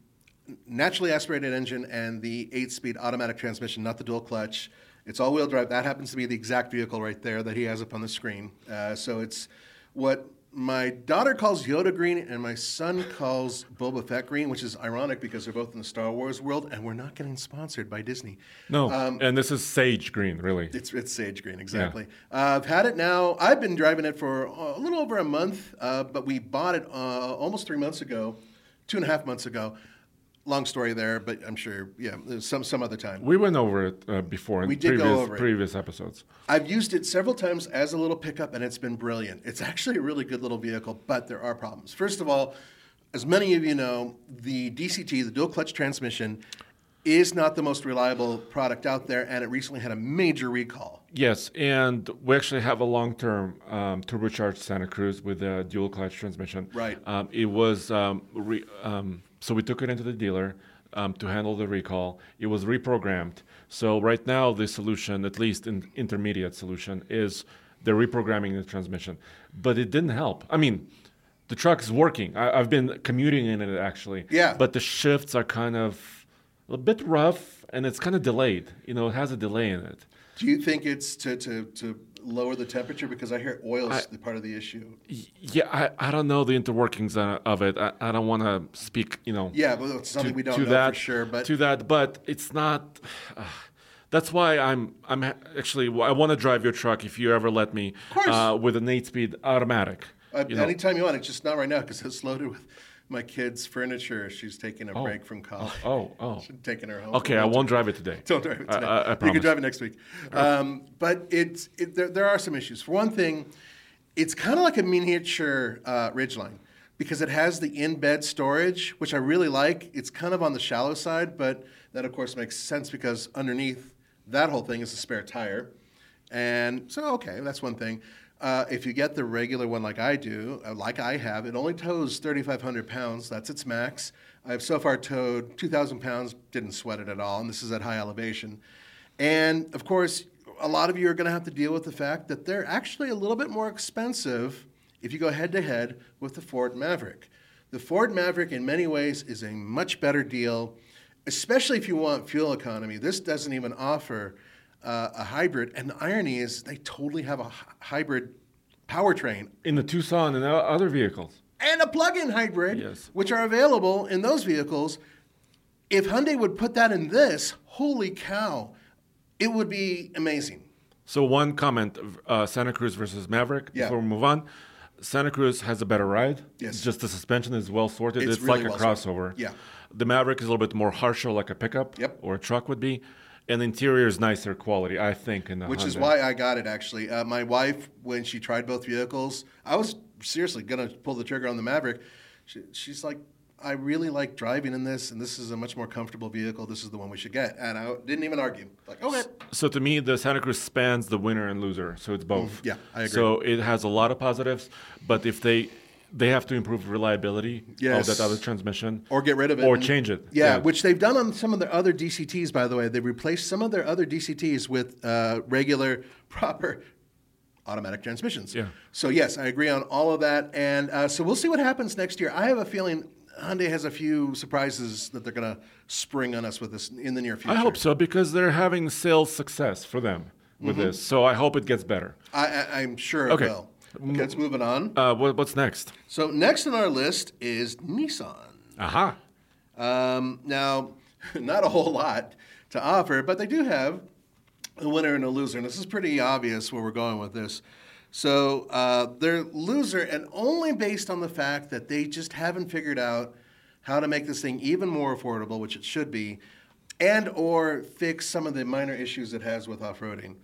naturally aspirated engine and the eight-speed automatic transmission, not the dual clutch. It's all-wheel drive. That happens to be the exact vehicle right there that he has up on the screen. Uh, so it's what my daughter calls Yoda green and my son calls Boba Fett green, which is ironic because they're both in the Star Wars world, and we're not getting sponsored by Disney. No, um, and this is sage green, really. It's it's sage green, exactly. Yeah. Uh, I've had it now. I've been driving it for a little over a month, uh, but we bought it uh, almost three months ago, two and a half months ago. Long story there, but I'm sure, yeah, some some other time. We went over it uh, before in we did previous, go over it. previous episodes. I've used it several times as a little pickup, and it's been brilliant. It's actually a really good little vehicle, but there are problems. First of all, as many of you know, the D C T, the dual-clutch transmission, is not the most reliable product out there, and it recently had a major recall. Yes, and we actually have a long-term um, turbocharged Santa Cruz with a dual-clutch transmission. Right. Um, it was... Um, re- um, So we took it into the dealer um, to handle the recall. It was reprogrammed. So right now the solution, at least an intermediate solution, is they're reprogramming the transmission. But it didn't help. I mean, the truck is working. I, I've been commuting in it, actually. Yeah. But the shifts are kind of a bit rough, and it's kind of delayed. You know, it has a delay in it. Do you think it's to... to, to... lower the temperature? Because I hear oil is part of the issue. Yeah, I, I don't know the interworkings of it. I, I don't want to speak, you know. Yeah, but it's something to, we don't know that, for sure. But to that, but it's not. Uh, that's why I'm I'm actually I want to drive your truck if you ever let me. Of course. Uh, with an eight-speed automatic. Uh, you anytime know. You want. It's just not right now because it's loaded with my kid's furniture. She's taking a oh. break from college. Oh, oh. She's taking her home. Okay, I won't drive it today. Don't drive it today. I, I, I promise. You can drive it next week. Um, but it's, it, there, there are some issues. For one thing, it's kind of like a miniature uh, Ridgeline because it has the in-bed storage, which I really like. It's kind of on the shallow side, but that, of course, makes sense because underneath that whole thing is a spare tire. And so, okay, that's one thing. Uh, if you get the regular one like I do, uh, like I have, it only tows thirty-five hundred pounds. That's its max. I've so far towed two thousand pounds, didn't sweat it at all, and this is at high elevation. And, of course, a lot of you are going to have to deal with the fact that they're actually a little bit more expensive if you go head-to-head with the Ford Maverick. The Ford Maverick, in many ways, is a much better deal, especially if you want fuel economy. This doesn't even offer... Uh, a hybrid, and the irony is they totally have a h- hybrid powertrain. In the Tucson and other vehicles. And a plug-in hybrid, yes. Which are available in those vehicles. If Hyundai would put that in this, holy cow, it would be amazing. So one comment, uh, Santa Cruz versus Maverick, yeah. Before we move on. Santa Cruz has a better ride. Yes. Just the suspension is well sorted. It's, it's really like well a crossover. Sorted. Yeah. The Maverick is a little bit more harsher like a pickup yep. or a truck would be. And interior is nicer quality, I think, in the Which Honda. Is why I got it, actually. Uh, my wife, when she tried both vehicles, I was seriously going to pull the trigger on the Maverick. She, she's like, I really like driving in this, and this is a much more comfortable vehicle. This is the one we should get. And I didn't even argue. Like, okay. So to me, the Santa Cruz spans the winner and loser, so it's both. Mm, yeah, I agree. So it has a lot of positives, but if they... They have to improve reliability yes. of that other transmission. Or get rid of it. Or and, change it. Yeah, yeah, which they've done on some of their other D C Ts, by the way. They replaced some of their other D C Ts with uh, regular, proper automatic transmissions. Yeah. So, yes, I agree on all of that. And uh, so we'll see what happens next year. I have a feeling Hyundai has a few surprises that they're going to spring on us with this in the near future. I hope so, because they're having sales success for them with mm-hmm. this. So I hope it gets better. I, I, I'm sure it okay. will. Okay, let's move on. Uh, what, what's next? So next on our list is Nissan. Aha. Uh-huh. Um, now, not a whole lot to offer, but they do have a winner and a loser. And this is pretty obvious where we're going with this. So uh, they're loser, and only based on the fact that they just haven't figured out how to make this thing even more affordable, which it should be, and or fix some of the minor issues it has with off-roading.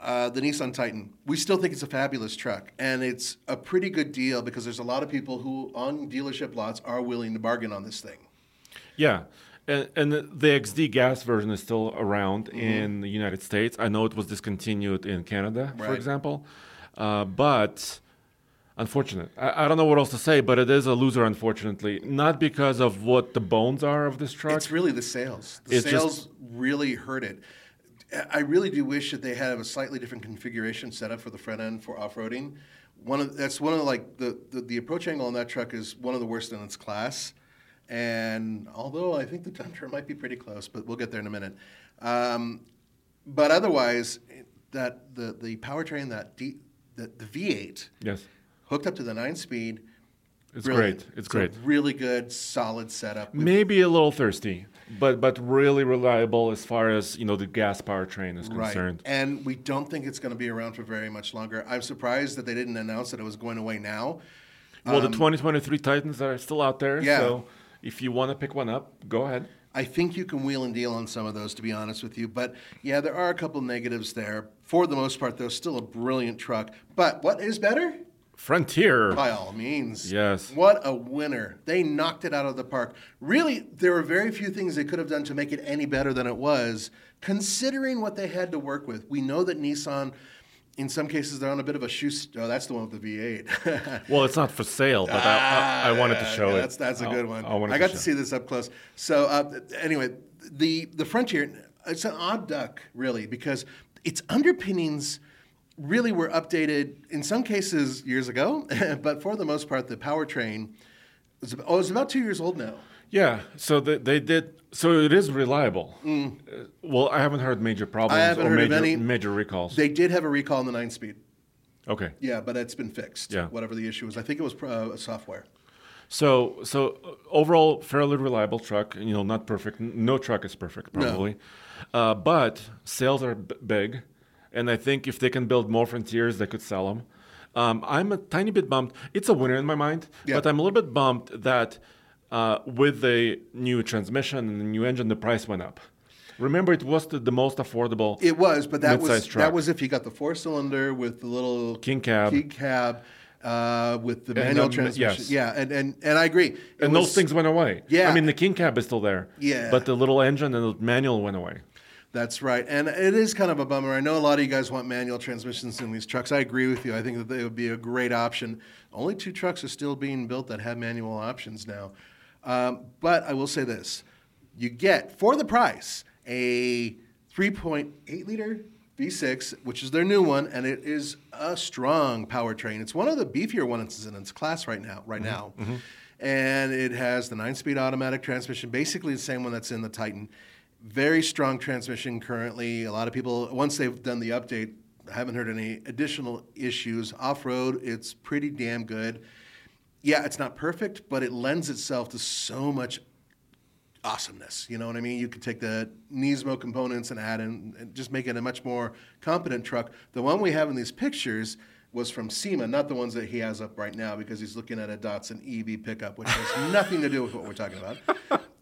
Uh, the Nissan Titan, we still think it's a fabulous truck, and it's a pretty good deal because there's a lot of people who on dealership lots are willing to bargain on this thing. Yeah, and, and the, the X D gas version is still around mm-hmm. in the United States. I know it was discontinued in Canada, right. for example, uh, but unfortunate. I, I don't know what else to say, but it is a loser, unfortunately, not because of what the bones are of this truck. It's really the sales. The it's sales just, really hurt it. I really do wish that they had a slightly different configuration set up for the front end for off-roading. One of that's one of the, like the, the the approach angle on that truck is one of the worst in its class. And although I think the Tundra might be pretty close, but we'll get there in a minute. Um, but otherwise, that the the powertrain that D, the, the V eight yes. hooked up to the nine-speed. It's brilliant. great. It's, it's great. A really good, solid setup. We've Maybe a little thirsty, but but really reliable as far as you know the gas powertrain is right. concerned. And we don't think it's going to be around for very much longer. I'm surprised that they didn't announce that it was going away now. Well, um, the twenty twenty-three Titans are still out there. Yeah. So if you want to pick one up, go ahead. I think you can wheel and deal on some of those, to be honest with you. But, yeah, there are a couple negatives there. For the most part, though, still a brilliant truck. But what is better? Frontier. By all means. Yes. What a winner. They knocked it out of the park. Really, there were very few things they could have done to make it any better than it was, considering what they had to work with. We know that Nissan, in some cases, they're on a bit of a shoe... St- oh, that's the one with the V eight. Well, it's not for sale, but ah, I, I, I wanted to show yeah, it. That's, that's a good one. I, I got to, to see this up close. So, uh, anyway, the, the Frontier, it's an odd duck, really, because its underpinnings really were updated, in some cases, years ago. But for the most part, the powertrain was about, oh, it was about two years old now. Yeah. So they, they did. So it is reliable. Mm. Uh, well, I haven't heard major problems I haven't or heard major, of any. major recalls. They did have a recall on the nine-speed. Okay. Yeah, but it's been fixed, yeah. whatever the issue was. I think it was uh, software. So so overall, fairly reliable truck. You know, not perfect. No truck is perfect, probably. No. Uh, but sales are b- big. And I think if they can build more Frontiers, they could sell them. Um, I'm a tiny bit bummed. It's a winner in my mind, yeah. but I'm a little bit bummed that uh, with the new transmission and the new engine, the price went up. Remember, it was the, the most affordable. It was, but that was truck. that was if you got the four-cylinder with the little king cab, king cab uh, with the manual and, um, transmission. Yes. Yeah, and, and, and I agree. It and was, those things went away. Yeah. I mean, the king cab is still there. Yeah. But the little engine and the manual went away. That's right. And it is kind of a bummer. I know a lot of you guys want manual transmissions in these trucks. I agree with you. I think that they would be a great option. Only two trucks are still being built that have manual options now. Um, but I will say this. You get, for the price, a three point eight liter V six, which is their new one, and it is a strong powertrain. It's one of the beefier ones in its class right now. Right mm-hmm. now. Mm-hmm. And it has the nine-speed automatic transmission, basically the same one that's in the Titan. Very strong transmission currently. A lot of people, once they've done the update, haven't heard any additional issues. Off-road, it's pretty damn good. Yeah, it's not perfect, but it lends itself to so much awesomeness. You know what I mean? You could take the Nismo components and add in and just make it a much more competent truck. The one we have in these pictures was from SEMA, not the ones that he has up right now because he's looking at a Datsun E V pickup, which has nothing to do with what we're talking about.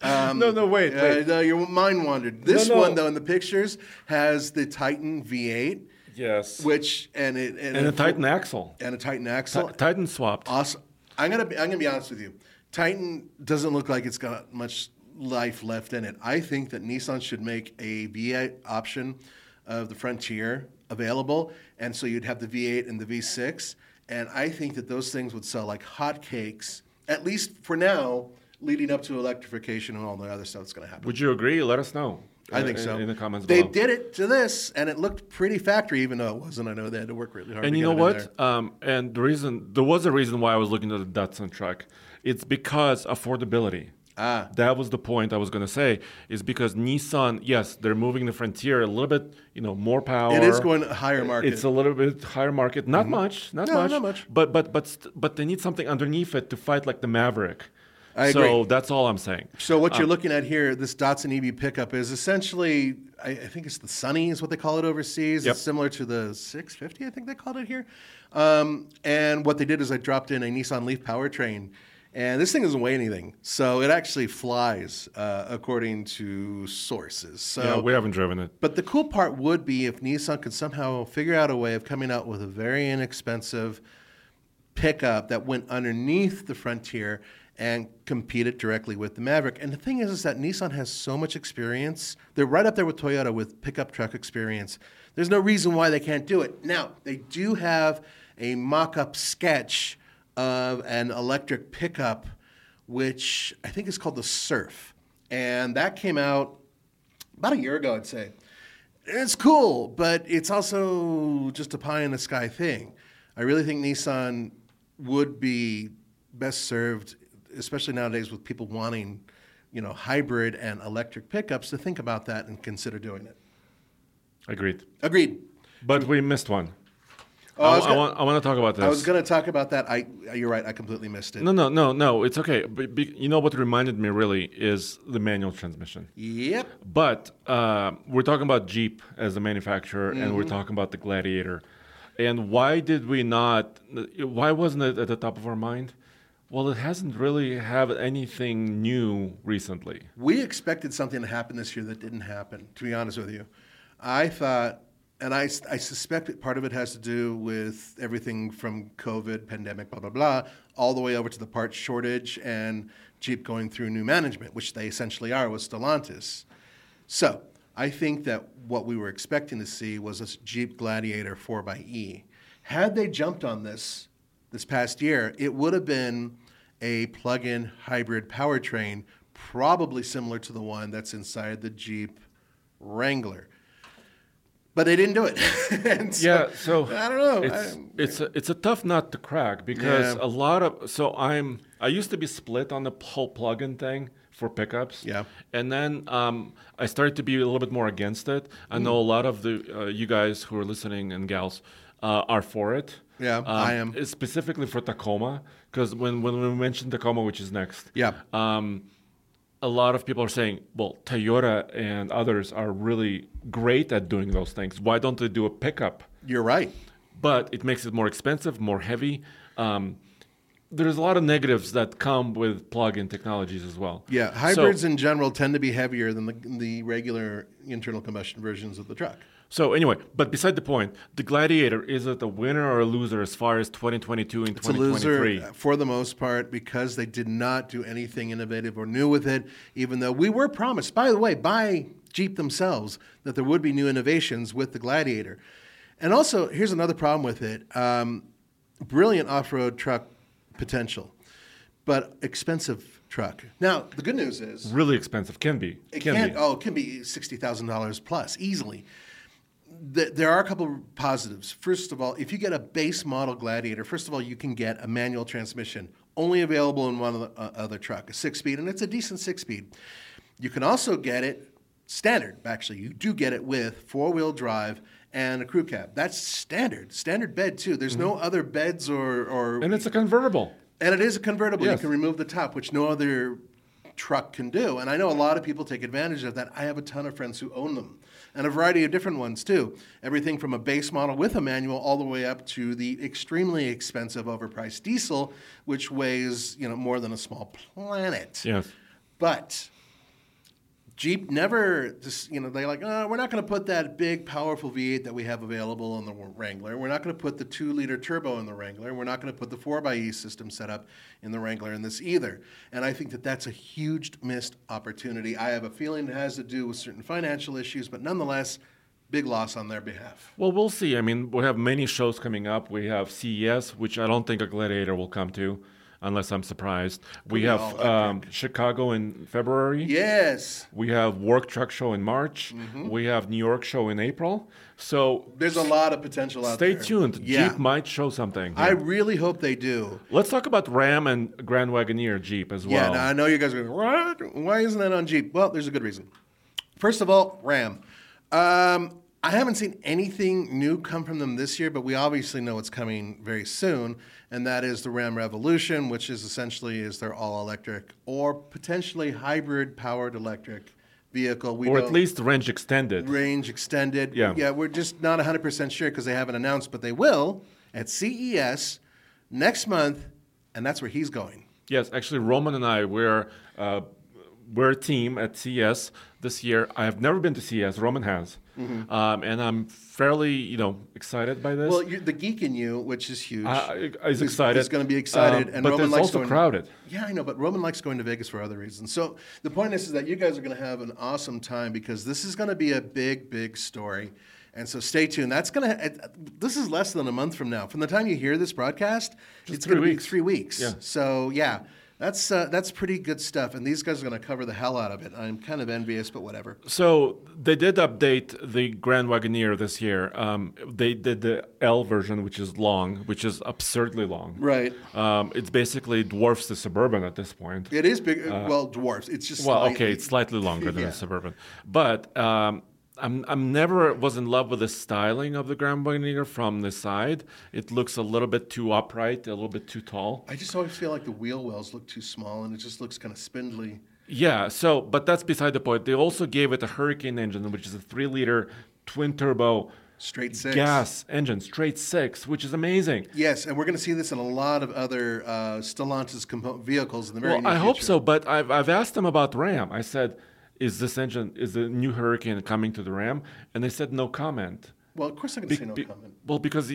Um, no, no, wait, wait. Uh, no, your mind wandered. This no, no. one, though, in the pictures, has the Titan V eight. Yes. Which and it and, and a, a Titan axle and a Titan axle. T- Titan swapped. Awesome. I'm gonna be, I'm gonna be honest with you. Titan doesn't look like it's got much life left in it. I think that Nissan should make a V eight option of the Frontier available, and so you'd have the V eight and the V six, and I think that those things would sell like hotcakes. At least for now. Leading up to electrification and all the other stuff that's going to happen. Would you agree? Let us know. I in, think so. In the comments below. They did it to this, and it looked pretty factory, even though it wasn't. I know they had to work really hard. And to you get know it what? Um, and the reason there was a reason why I was looking at the Datsun truck. It's because affordability. Ah, that was the point I was going to say. Is because Nissan, yes, they're moving the Frontier a little bit, you know, more power. It is going higher market. It's a little bit higher market. Not mm-hmm. much, not no, much, not much. But but but but they need something underneath it to fight like the Maverick. I agree. So that's all I'm saying. So what um, you're looking at here, this Datsun E B pickup, is essentially, I, I think it's the Sunny is what they call it overseas. Yep. It's similar to the six fifty, I think they called it here. Um, and what they did is they dropped in a Nissan Leaf powertrain. And this thing doesn't weigh anything. So it actually flies, uh, according to sources. So, yeah, we haven't driven it. But the cool part would be if Nissan could somehow figure out a way of coming out with a very inexpensive pickup that went underneath the Frontier and compete it directly with the Maverick. And the thing is, is that Nissan has so much experience. They're right up there with Toyota with pickup truck experience. There's no reason why they can't do it. Now, they do have a mock-up sketch of an electric pickup, which I think is called the Surf. And that came out about a year ago, I'd say. It's cool, but it's also just a pie-in-the-sky thing. I really think Nissan would be best served, especially nowadays with people wanting, you know, hybrid and electric pickups, to think about that and consider doing it. Agreed. Agreed. But we missed one. Oh, I, I, gonna, I, want, I want to talk about this. I was going to talk about that. I, you're right. I completely missed it. No, no, no, no. It's okay. Be, be, you know what reminded me really is the manual transmission. Yep. But uh, we're talking about Jeep as a manufacturer, mm-hmm. and we're talking about the Gladiator. And why did we not? Why wasn't it at the top of our mind? Well, it hasn't really have anything new recently. We expected something to happen this year that didn't happen, to be honest with you. I thought, and I, I suspect that part of it has to do with everything from COVID, pandemic, blah, blah, blah, all the way over to the parts shortage and Jeep going through new management, which they essentially are with Stellantis. So I think that what we were expecting to see was this Jeep Gladiator four by E. Had they jumped on this this past year, it would have been a plug-in hybrid powertrain, probably similar to the one that's inside the Jeep Wrangler. But they didn't do it. so, yeah, so I don't know. It's I, it's, a, it's a tough nut to crack because yeah. a lot of so I'm I used to be split on the whole plug-in thing for pickups. Yeah, and then um, I started to be a little bit more against it. I mm. know a lot of the uh, you guys who are listening and gals uh, are for it. Yeah, um, I am. Specifically for Tacoma, because when, when we mentioned Tacoma, which is next, yeah, um, a lot of people are saying, well, Toyota and others are really great at doing those things. Why don't they do a pickup? You're right. But it makes it more expensive, more heavy. Um, there's a lot of negatives that come with plug-in technologies as well. Yeah, hybrids so, in general tend to be heavier than the, the regular internal combustion versions of the truck. So anyway, but beside the point, the Gladiator, is it a winner or a loser as far as twenty twenty-two and twenty twenty-three? It's a loser for the most part because they did not do anything innovative or new with it, even though we were promised, by the way, by Jeep themselves, that there would be new innovations with the Gladiator. And also, here's another problem with it. Um, brilliant off-road truck potential, but expensive truck. Now, the good news is... Really expensive. Can be. It can, can be. Oh, it can be sixty thousand dollars plus, easily. There are a couple of positives. First of all, if you get a base model Gladiator, first of all, you can get a manual transmission, only available in one other truck, a six-speed, and it's a decent six-speed. You can also get it standard, actually. You do get it with four-wheel drive and a crew cab. That's standard. Standard bed, too. There's mm-hmm. no other beds or, or... And it's a convertible. And it is a convertible. Yes. You can remove the top, which no other truck can do. And I know a lot of people take advantage of that. I have a ton of friends who own them. And a variety of different ones, too. Everything from a base model with a manual all the way up to the extremely expensive overpriced diesel, which weighs, you know, more than a small planet. Yes. But Jeep never, just, you know, they're like, oh, we're not going to put that big, powerful V eight that we have available in the Wrangler. We're not going to put the two-liter turbo in the Wrangler. We're not going to put the four by E system set up in the Wrangler in this either. And I think that that's a huge missed opportunity. I have a feeling it has to do with certain financial issues, but nonetheless, big loss on their behalf. Well, we'll see. I mean, we have many shows coming up. We have C E S, which I don't think a Gladiator will come to. unless I'm surprised. We have um, Chicago in February. Yes. We have Work Truck Show in March. Mm-hmm. We have New York Show in April. So there's a lot of potential out there. Stay tuned. Yeah. Jeep might show something here. I really hope they do. Let's talk about Ram and Grand Wagoneer Jeep as well. Yeah, now I know you guys are going, what? Why isn't that on Jeep? Well, there's a good reason. First of all, Ram. Um, I haven't seen anything new come from them this year, but we obviously know it's coming very soon, and that is the Ram Revolution, which is essentially is their all-electric or potentially hybrid-powered electric vehicle. We or at least range extended. Range extended. Yeah, yeah we're just not one hundred percent sure because they haven't announced, but they will at C E S next month, and that's where he's going. Yes, actually, Roman and I, we're, uh, we're a team at C E S this year. I have never been to C E S. Roman has. Mm-hmm. Um, and I'm fairly, you know, excited by this. Well, you're, the geek in you, which is huge, uh, is excited. Is going to be excited, um, and but Roman it's likes also going, crowded. Yeah, I know, but Roman likes going to Vegas for other reasons. So the point is, is that you guys are going to have an awesome time because this is going to be a big, big story, and so stay tuned. That's going to. This is less than a month from now. From the time you hear this broadcast, Just it's going to be three weeks. Yeah. So yeah. That's uh, that's pretty good stuff, and these guys are going to cover the hell out of it. I'm kind of envious, but whatever. So they did update the Grand Wagoneer this year. Um, they did the L version, which is long, which is absurdly long. Right. Um, it basically dwarfs the Suburban at this point. It is big. Uh, well, dwarfs. It's just well, slightly. Okay, it's slightly longer than yeah. the Suburban, but. Um, I'm I'm never was in love with the styling of the Grand Wagoneer from the side. It looks a little bit too upright, a little bit too tall. I just always feel like the wheel wells look too small, and it just looks kind of spindly. Yeah. So, but that's beside the point. They also gave it a Hurricane engine, which is a three-liter twin-turbo straight six gas engine, straight six, which is amazing. Yes, and we're going to see this in a lot of other uh, Stellantis compo- vehicles in the very well, near I future. Hope so. But I've I've asked them about Ram. I said. Is this engine, is the new Hurricane coming to the Ram? And they said no comment. Well, of course I'm going to be, say no be, comment. Well, because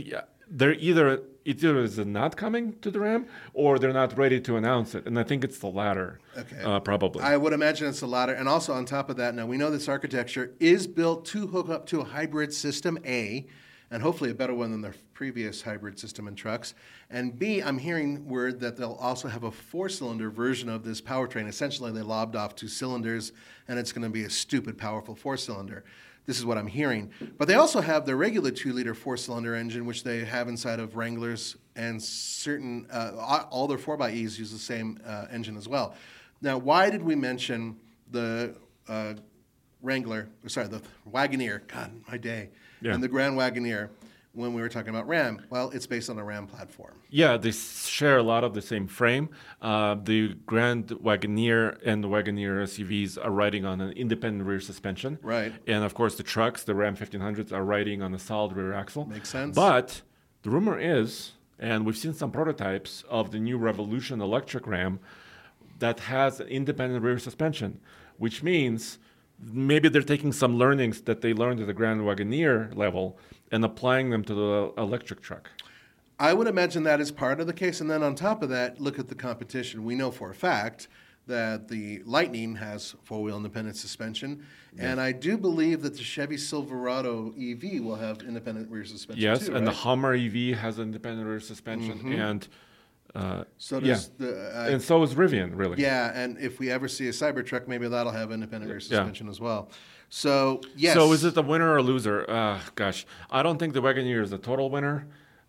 they're either, it either is not coming to the Ram or they're not ready to announce it. And I think it's the latter, okay. uh, probably. I would imagine it's the latter. And also on top of that, now we know this architecture is built to hook up to a hybrid system, A, and hopefully a better one than their previous hybrid system in trucks. And B, I'm hearing word that they'll also have a four-cylinder version of this powertrain. Essentially, they lobbed off two cylinders, and it's going to be a stupid, powerful four-cylinder. This is what I'm hearing. But they also have their regular two-liter four-cylinder engine, which they have inside of Wranglers, and certain uh, all their four by E's use the same uh, engine as well. Now, why did we mention the uh, Wrangler, sorry, the Wagoneer, God, my day, yeah. and the Grand Wagoneer when we were talking about Ram? Well, it's based on a Ram platform. Yeah, they share a lot of the same frame. Uh, the Grand Wagoneer and the Wagoneer S U Vs are riding on an independent rear suspension. Right. And, of course, the trucks, the Ram fifteen hundreds, are riding on a solid rear axle. Makes sense. But the rumor is, and we've seen some prototypes of the new Revolution electric Ram that has an independent rear suspension, which means maybe they're taking some learnings that they learned at the Grand Wagoneer level and applying them to the electric truck. I would imagine that is part of the case. And then on top of that, look at the competition. We know for a fact that the Lightning has four-wheel independent suspension. Yes. And I do believe that the Chevy Silverado E V will have independent rear suspension yes, too, Yes, and right? the Hummer E V has independent rear suspension. Mm-hmm. And Uh, so does yeah. the, uh, and so is Rivian, really. Yeah, and if we ever see a Cybertruck, maybe that'll have independent rear suspension yeah. as well. So, yes. So is it a winner or a loser? Uh, gosh, I don't think the Wagoneer is a total winner.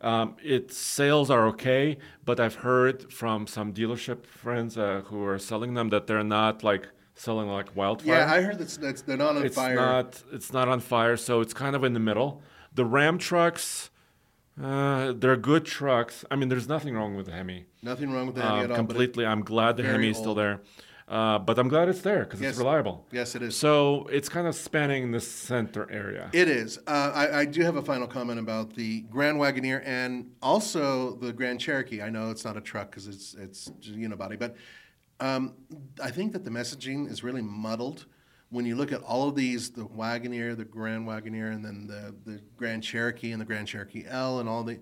Um, its sales are okay, but I've heard from some dealership friends uh, who are selling them that they're not like selling like wildfire. Yeah, I heard that's, that's they're not on it's fire. Not, it's not on fire, so it's kind of in the middle. The Ram trucks... Uh, they're good trucks. I mean, there's nothing wrong with the Hemi. Nothing wrong with the Hemi um, at all. Completely. I'm glad the Hemi is still there. Uh, but I'm glad it's there because yes. it's reliable. Yes, it is. So it's kind of spanning the center area. It is. Uh, I, I do have a final comment about the Grand Wagoneer and also the Grand Cherokee. I know it's not a truck because it's, it's unibody. But um, I think that the messaging is really muddled. When you look at all of these, the Wagoneer, the Grand Wagoneer, and then the, the Grand Cherokee and the Grand Cherokee L and all the,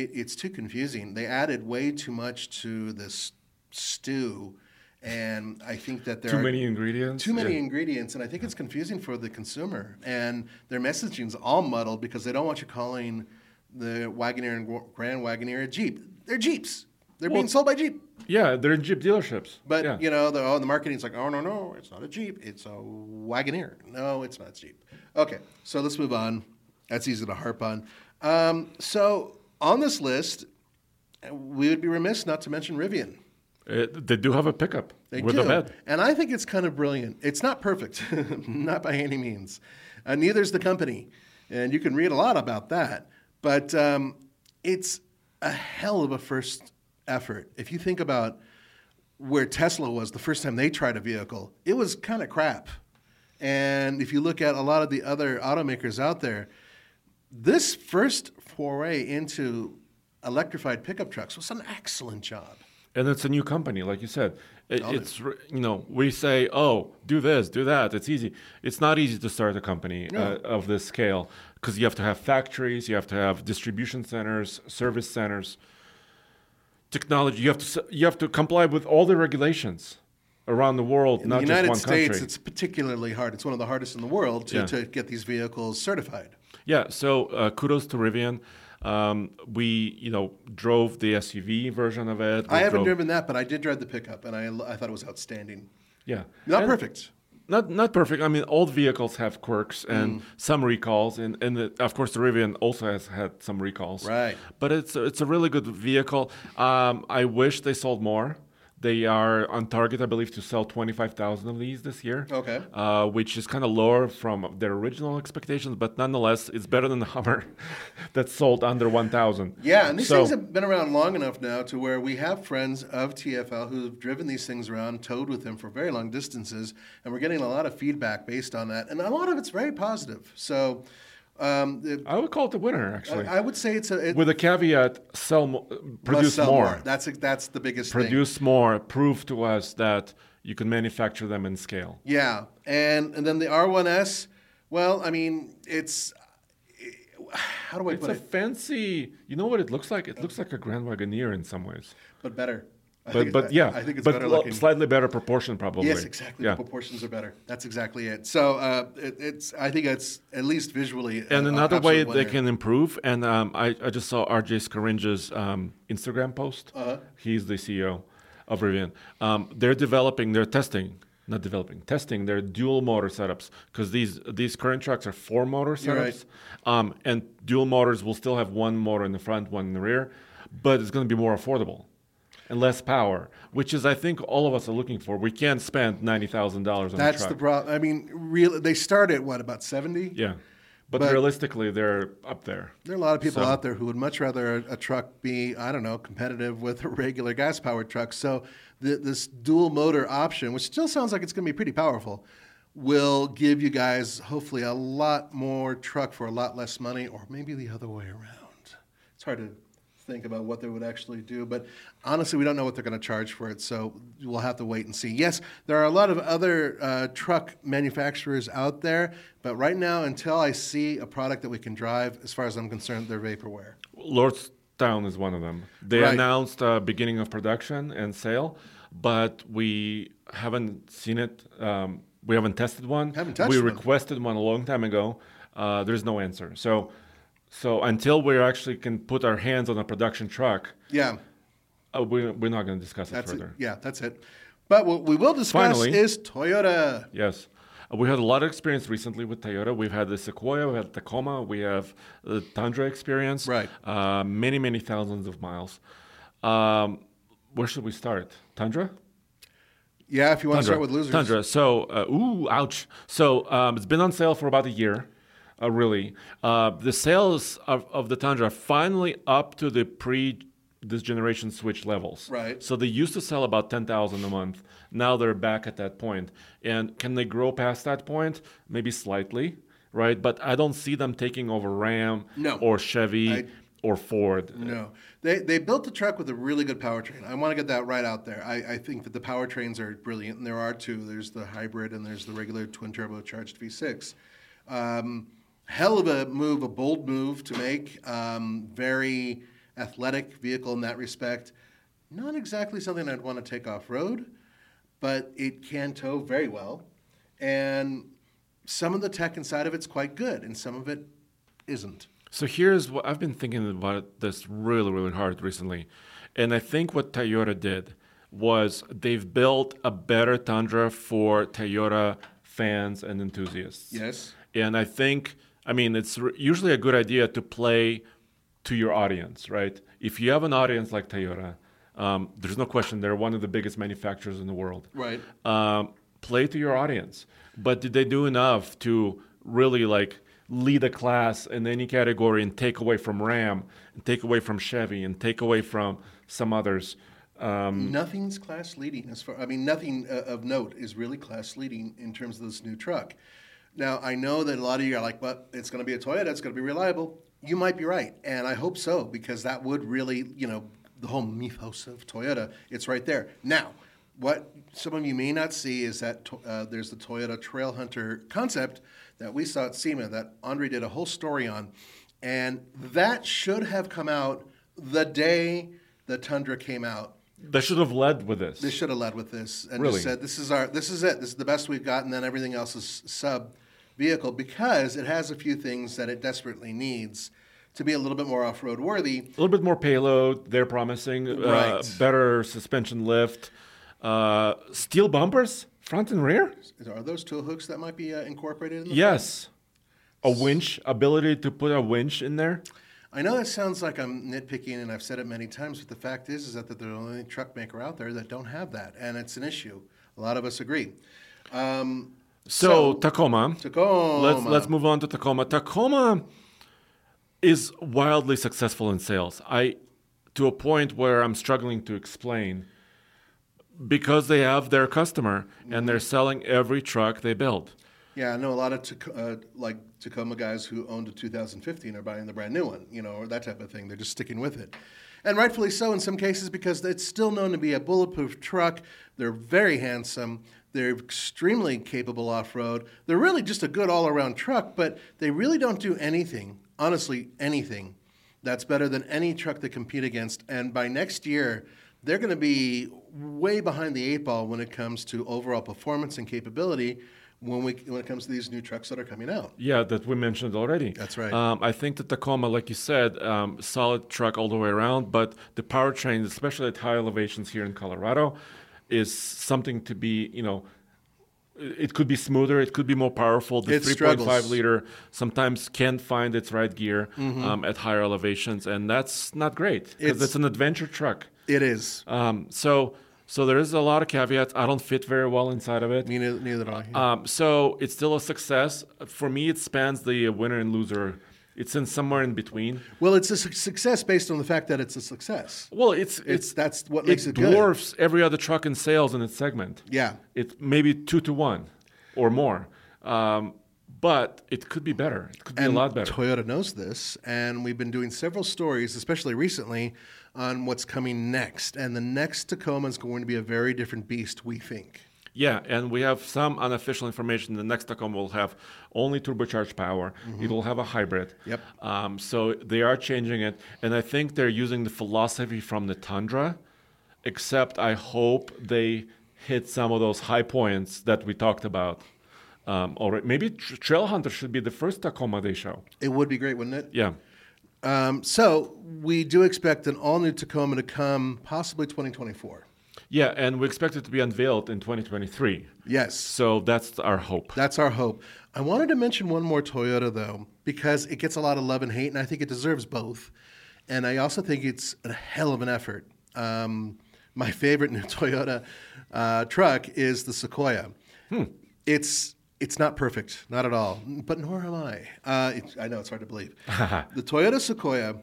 it, it's too confusing. They added way too much to this stew, and I think that there too are... Too many ingredients? Too many yeah. ingredients, and I think it's confusing for the consumer. And their messaging's all muddled because they don't want you calling the Wagoneer and Grand Wagoneer a Jeep. They're Jeeps. They're well, being sold by Jeep. Yeah, they're in Jeep dealerships. But, yeah. you know, the, oh, the marketing's like, oh, no, no, it's not a Jeep. It's a Wagoneer. No, it's not Jeep. Okay, so let's move on. That's easy to harp on. Um, so on this list, we would be remiss not to mention Rivian. It, they do have a pickup they with do. a bed. And I think it's kind of brilliant. It's not perfect, not by any means. Uh, neither's the company. And you can read a lot about that. But um, it's a hell of a first effort. If you think about where Tesla was the first time they tried a vehicle, it was kind of crap. And if you look at a lot of the other automakers out there, this first foray into electrified pickup trucks was an excellent job. And it's a new company, like you said. It, it's, you know, we say, oh, do this, do that. It's easy. It's not easy to start a company yeah. uh, of this scale because you have to have factories, you have to have distribution centers, service centers, technology. You have to you have to comply with all the regulations around the world, in not the United just one States, country. It's particularly hard. It's one of the hardest in the world to, yeah. to get these vehicles certified. Yeah. So uh, kudos to Rivian. Um, we, you know, drove the S U V version of it. We I haven't drove... driven that, but I did drive the pickup, and I, I thought it was outstanding. Yeah. Not and perfect. Not not perfect. I mean, old vehicles have quirks and mm. some recalls, and, and the, of course, the Rivian also has had some recalls. Right. But it's, it's a really good vehicle. Um, I wish they sold more. They are on target, I believe, to sell twenty-five thousand of these this year, okay. uh, which is kind of lower from their original expectations. But nonetheless, it's better than the Hummer that sold under one thousand. Yeah, and these so, things have been around long enough now to where we have friends of T F L who have driven these things around, towed with them for very long distances, and we're getting a lot of feedback based on that. And a lot of it's very positive. So... Um, it, I would call it the winner, actually. I, I would say it's a... It, with a caveat, sell, mo- produce sell more. more. That's a, that's the biggest produce thing. Produce more. Prove to us that you can manufacture them in scale. Yeah. And and then the R one S, well, I mean, it's... How do I it's put it? It's a fancy... You know what it looks like? It looks like a Grand Wagoneer in some ways. But better. I but, but yeah, I think it's but better looking. Slightly better proportion, probably. Yes, exactly. Yeah. The proportions are better. That's exactly it. So uh, it, it's. I think it's at least visually. And uh, another way winner. they can improve. And um, I, I just saw R J Scaringe's um, Instagram post. Uh-huh. He's the C E O of Rivian. Um, they're developing. They're testing. Not developing. Testing their dual motor setups because these these current trucks are four motor setups. You're right. Um, and dual motors will still have one motor in the front, one in the rear, but it's going to be more affordable. And less power, which is, I think, all of us are looking for. We can't spend ninety thousand dollars on That's a truck. That's the problem. I mean, real, they start at, what, about seventy? Yeah. But, but realistically, they're up there. There are a lot of people so. out there who would much rather a, a truck be, I don't know, competitive with a regular gas-powered truck. So the, this dual-motor option, which still sounds like it's going to be pretty powerful, will give you guys, hopefully, a lot more truck for a lot less money, or maybe the other way around. It's hard to... think about what they would actually do, but honestly, we don't know what they're going to charge for it, so we'll have to wait and see. Yes, there are a lot of other uh, truck manufacturers out there, but right now, until I see a product that we can drive, as far as I'm concerned, they're vaporware. Lordstown is one of them. They right. announced uh, beginning of production and sale, but we haven't seen it. Um, we haven't tested one. Haven't touched We requested one. one a long time ago. Uh, there's no answer. So. So until we actually can put our hands on a production truck, yeah, uh, we, we're not going to discuss it that's further. It. Yeah, that's it. But what we will discuss Finally, is Toyota. Yes. Uh, we had a lot of experience recently with Toyota. We've had the Sequoia, we've had Tacoma, we have the Tundra experience. Right. Uh, many, many thousands of miles. Um, where should we start? Tundra? Yeah, if you want Tundra. to start with losers. Tundra. So, uh, ooh, ouch. So um, it's been on sale for about a year. Uh, really, uh, the sales of, of the Tundra are finally up to the pre this generation Switch levels. Right. So they used to sell about ten thousand a month. Now they're back at that point. And can they grow past that point? Maybe slightly, right? But I don't see them taking over Ram no. or Chevy I, or Ford. No, they they built the truck with a really good powertrain. I want to get that right out there. I, I think that the powertrains are brilliant, and there are two. There's the hybrid, and there's the regular twin turbocharged V six. Um, Hell of a move, a bold move to make. Um, very athletic vehicle in that respect. Not exactly something I'd want to take off-road, but it can tow very well. And some of the tech inside of it's quite good, and some of it isn't. So here's what I've been thinking about this really, really hard recently. And I think what Toyota did was they've built a better Tundra for Toyota fans and enthusiasts. Yes. And I think, I mean, it's re- usually a good idea to play to your audience, right? If you have an audience like Toyota, um, there's no question they're one of the biggest manufacturers in the world. Right. Um, play to your audience. But did they do enough to really like lead a class in any category and take away from Ram, and take away from Chevy, and take away from some others? Um, Nothing's class leading as far. I mean, nothing uh, of note is really class leading in terms of this new truck. Now, I know that a lot of you are like, but it's going to be a Toyota. It's going to be reliable. You might be right, and I hope so, because that would really, you know, the whole mythos of Toyota, it's right there. Now, what some of you may not see is that uh, there's the Toyota Trail Hunter concept that we saw at SEMA that Andre did a whole story on, and that should have come out the day the Tundra came out. They should have led with this. They should have led with this and really? just said, this is our, this is it. This is the best we've got, and then everything else is sub vehicle, because it has a few things that it desperately needs to be a little bit more off-road worthy. A little bit more payload, they're promising. Right. Uh, better suspension lift. Uh, steel bumpers, front and rear. Are those tool hooks that might be uh, incorporated in the Yes. Front? A winch, ability to put a winch in there. I know that sounds like I'm nitpicking, and I've said it many times, but the fact is, is that they're the only truck maker out there that don't have that, and it's an issue. A lot of us agree. Um, so, so Tacoma. Tacoma. Let's let's move on to Tacoma. Tacoma is wildly successful in sales. I, to a point where I'm struggling to explain, because they have their customer and they're selling every truck they build. Yeah, I know a lot of Tac- uh, like Tacoma guys who owned a two thousand fifteen are buying the brand new one, you know, or that type of thing. They're just sticking with it. And rightfully so in some cases, because it's still known to be a bulletproof truck. They're very handsome. They're extremely capable off-road. They're really just a good all-around truck, but they really don't do anything, honestly, anything that's better than any truck they compete against. And by next year, they're going to be way behind the eight ball when it comes to overall performance and capability when we when it comes to these new trucks that are coming out. Yeah, that we mentioned already. That's right. Um, I think the Tacoma, like you said, um, solid truck all the way around, but the powertrain, especially at high elevations here in Colorado, is something to be, you know, it could be smoother, it could be more powerful. The three point five liter sometimes can't find its right gear mm-hmm. um, at higher elevations, and that's not great because it's, it's an adventure truck. It is. Um, so... So there is a lot of caveats. I don't fit very well inside of it. Me neither, neither do I. Yeah. Um, so it's still a success. For me, it spans the winner and loser. It's in somewhere in between. Well, it's a su- success based on the fact that it's a success. Well, it's it's, it's that's what makes it, it good. It dwarfs every other truck in sales in its segment. Yeah, it maybe two to one or more. Um, But it could be better. It could be and a lot better. Toyota knows this, and we've been doing several stories, especially recently, on what's coming next. And the next Tacoma is going to be a very different beast, we think. Yeah, and we have some unofficial information. The next Tacoma will have only turbocharged power. Mm-hmm. It will have a hybrid. Yep. Um, so they are changing it, and I think they're using the philosophy from the Tundra, except I hope they hit some of those high points that we talked about. Um, all right. Maybe tra- Trail Hunter should be the first Tacoma they show. It would be great, wouldn't it? Yeah. Um, so we do expect an all-new Tacoma to come possibly twenty twenty-four. Yeah, and we expect it to be unveiled in twenty twenty-three. Yes. So that's our hope. That's our hope. I wanted to mention one more Toyota, though, because it gets a lot of love and hate, and I think it deserves both. And I also think it's a hell of an effort. Um, my favorite new Toyota uh, truck is the Sequoia. Hmm. It's... It's not perfect, not at all, but nor am I. Uh, it, I know, it's hard to believe. The Toyota Sequoia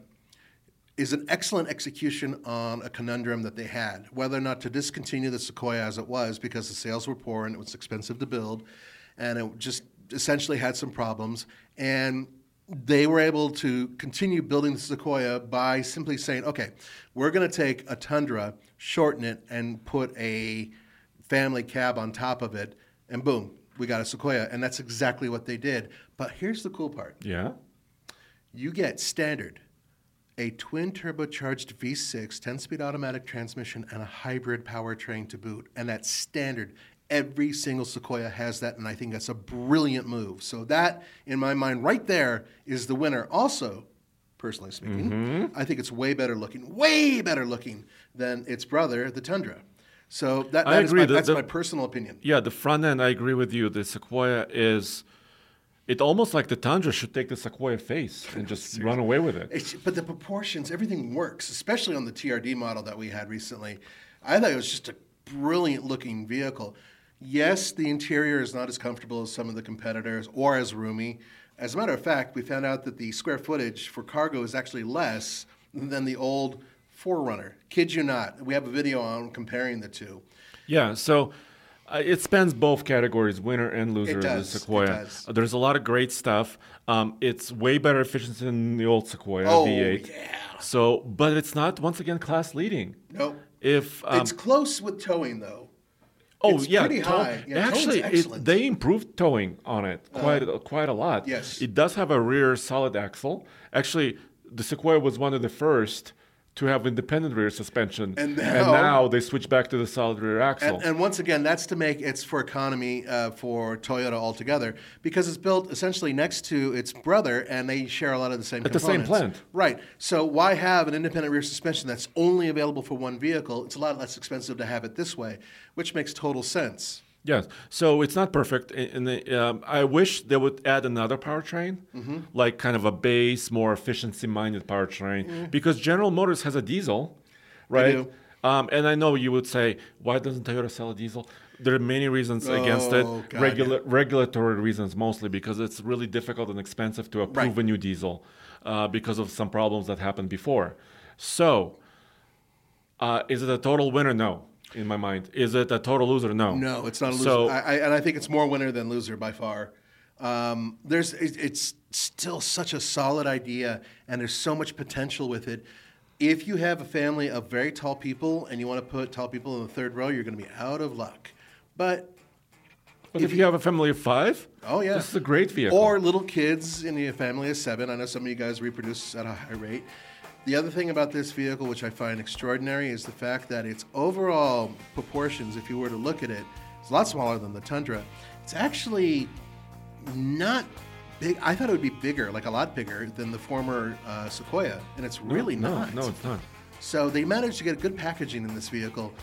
is an excellent execution on a conundrum that they had, whether or not to discontinue the Sequoia as it was because the sales were poor and it was expensive to build, and it just essentially had some problems. And they were able to continue building the Sequoia by simply saying, okay, we're going to take a Tundra, shorten it, and put a family cab on top of it, and boom. We got a Sequoia, and that's exactly what they did. But here's the cool part. Yeah. You get standard, a twin turbocharged V six, ten-speed automatic transmission, and a hybrid powertrain to boot. And that's standard. Every single Sequoia has that, and I think that's a brilliant move. So that, in my mind, right there is the winner. Also, personally speaking. Mm-hmm. I think it's way better looking, way better looking than its brother, the Tundra. So that, that I agree. Is my, that's the, my personal opinion. Yeah, the front end, I agree with you. The Sequoia is... It almost like the Tundra should take the Sequoia face and just run away with it. It's, but the proportions, everything works, especially on the T R D model that we had recently. I thought it was just a brilliant-looking vehicle. Yes, the interior is not as comfortable as some of the competitors or as roomy. As a matter of fact, we found out that the square footage for cargo is actually less than the old four runner. Kid you not. We have a video on comparing the two. Yeah, so... Uh, it spans both categories, winner and loser, in the Sequoia. It does. Uh, there's a lot of great stuff. Um, it's way better efficiency than the old Sequoia oh, V eight. Yeah. So, but it's not, once again, class leading. Nope. If um, it's close with towing, though. Oh it's yeah, pretty tow- high. Yeah, actually, it, they improved towing on it quite uh, quite a lot. Yes. It does have a rear solid axle. Actually, the Sequoia was one of the first to have independent rear suspension, and now, and now they switch back to the solid rear axle. And, and once again, that's to make it's for economy uh, for Toyota altogether, because it's built essentially next to its brother, and they share a lot of the same components. At the same plant. Right. So why have an independent rear suspension that's only available for one vehicle? It's a lot less expensive to have it this way, which makes total sense. Yes. So it's not perfect. And um, I wish they would add another powertrain, mm-hmm. like kind of a base, more efficiency-minded powertrain, mm-hmm. because General Motors has a diesel, right? They do. Um, and I know you would say, why doesn't Toyota sell a diesel? There are many reasons oh, against it. Regula- regulatory reasons mostly, because it's really difficult and expensive to approve right. a new diesel uh, because of some problems that happened before. So uh, is it a total winner? No. In my mind, is it a total loser? No, no, it's not a loser. So, I, I, and I think it's more winner than loser by far. Um, there's, it, it's still such a solid idea, and there's so much potential with it. If you have a family of very tall people and you want to put tall people in the third row, you're going to be out of luck. But, but if, if you, you have a family of five, oh yeah, this is a great vehicle. Or little kids in a family of seven. I know some of you guys reproduce at a high rate. The other thing about this vehicle, which I find extraordinary, is the fact that its overall proportions, if you were to look at it, it's a lot smaller than the Tundra. It's actually not big. I thought it would be bigger, like a lot bigger, than the former uh, Sequoia, and it's really no, not. No, no, it's not. So they managed to get good packaging in this vehicle.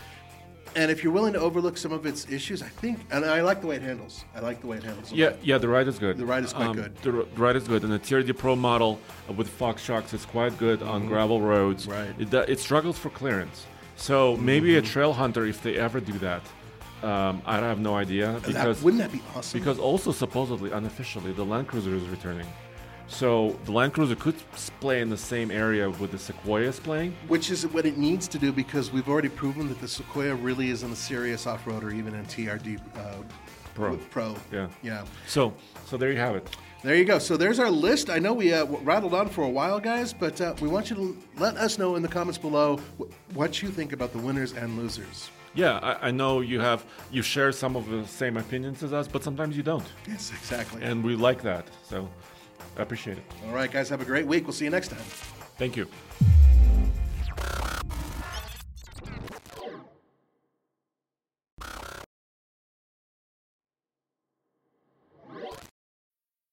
And if you're willing to overlook some of its issues, I think, and I like the way it handles. I like the way it handles. Yeah, yeah, the ride is good. The ride is quite um, good. The, the ride is good. And the T R D Pro model with Fox shocks is quite good mm-hmm. on gravel roads. Right. It, it struggles for clearance. So mm-hmm. maybe a trail hunter, if they ever do that, um, I have no idea. Because, that, wouldn't that be awesome? Because also supposedly, unofficially, the Land Cruiser is returning. So the Land Cruiser could play in the same area with the Sequoia is playing. Which is what it needs to do, because we've already proven that the Sequoia really isn't a serious off-roader, even in T R D uh, Pro. Pro. Yeah. Yeah. So so there you have it. There you go. So there's our list. I know we uh, rattled on for a while, guys, but uh, we want you to let us know in the comments below wh- what you think about the winners and losers. Yeah, I, I know you have you share some of the same opinions as us, but sometimes you don't. Yes, exactly. And we like that. So... I appreciate it. All right, guys, have a great week. We'll see you next time. Thank you.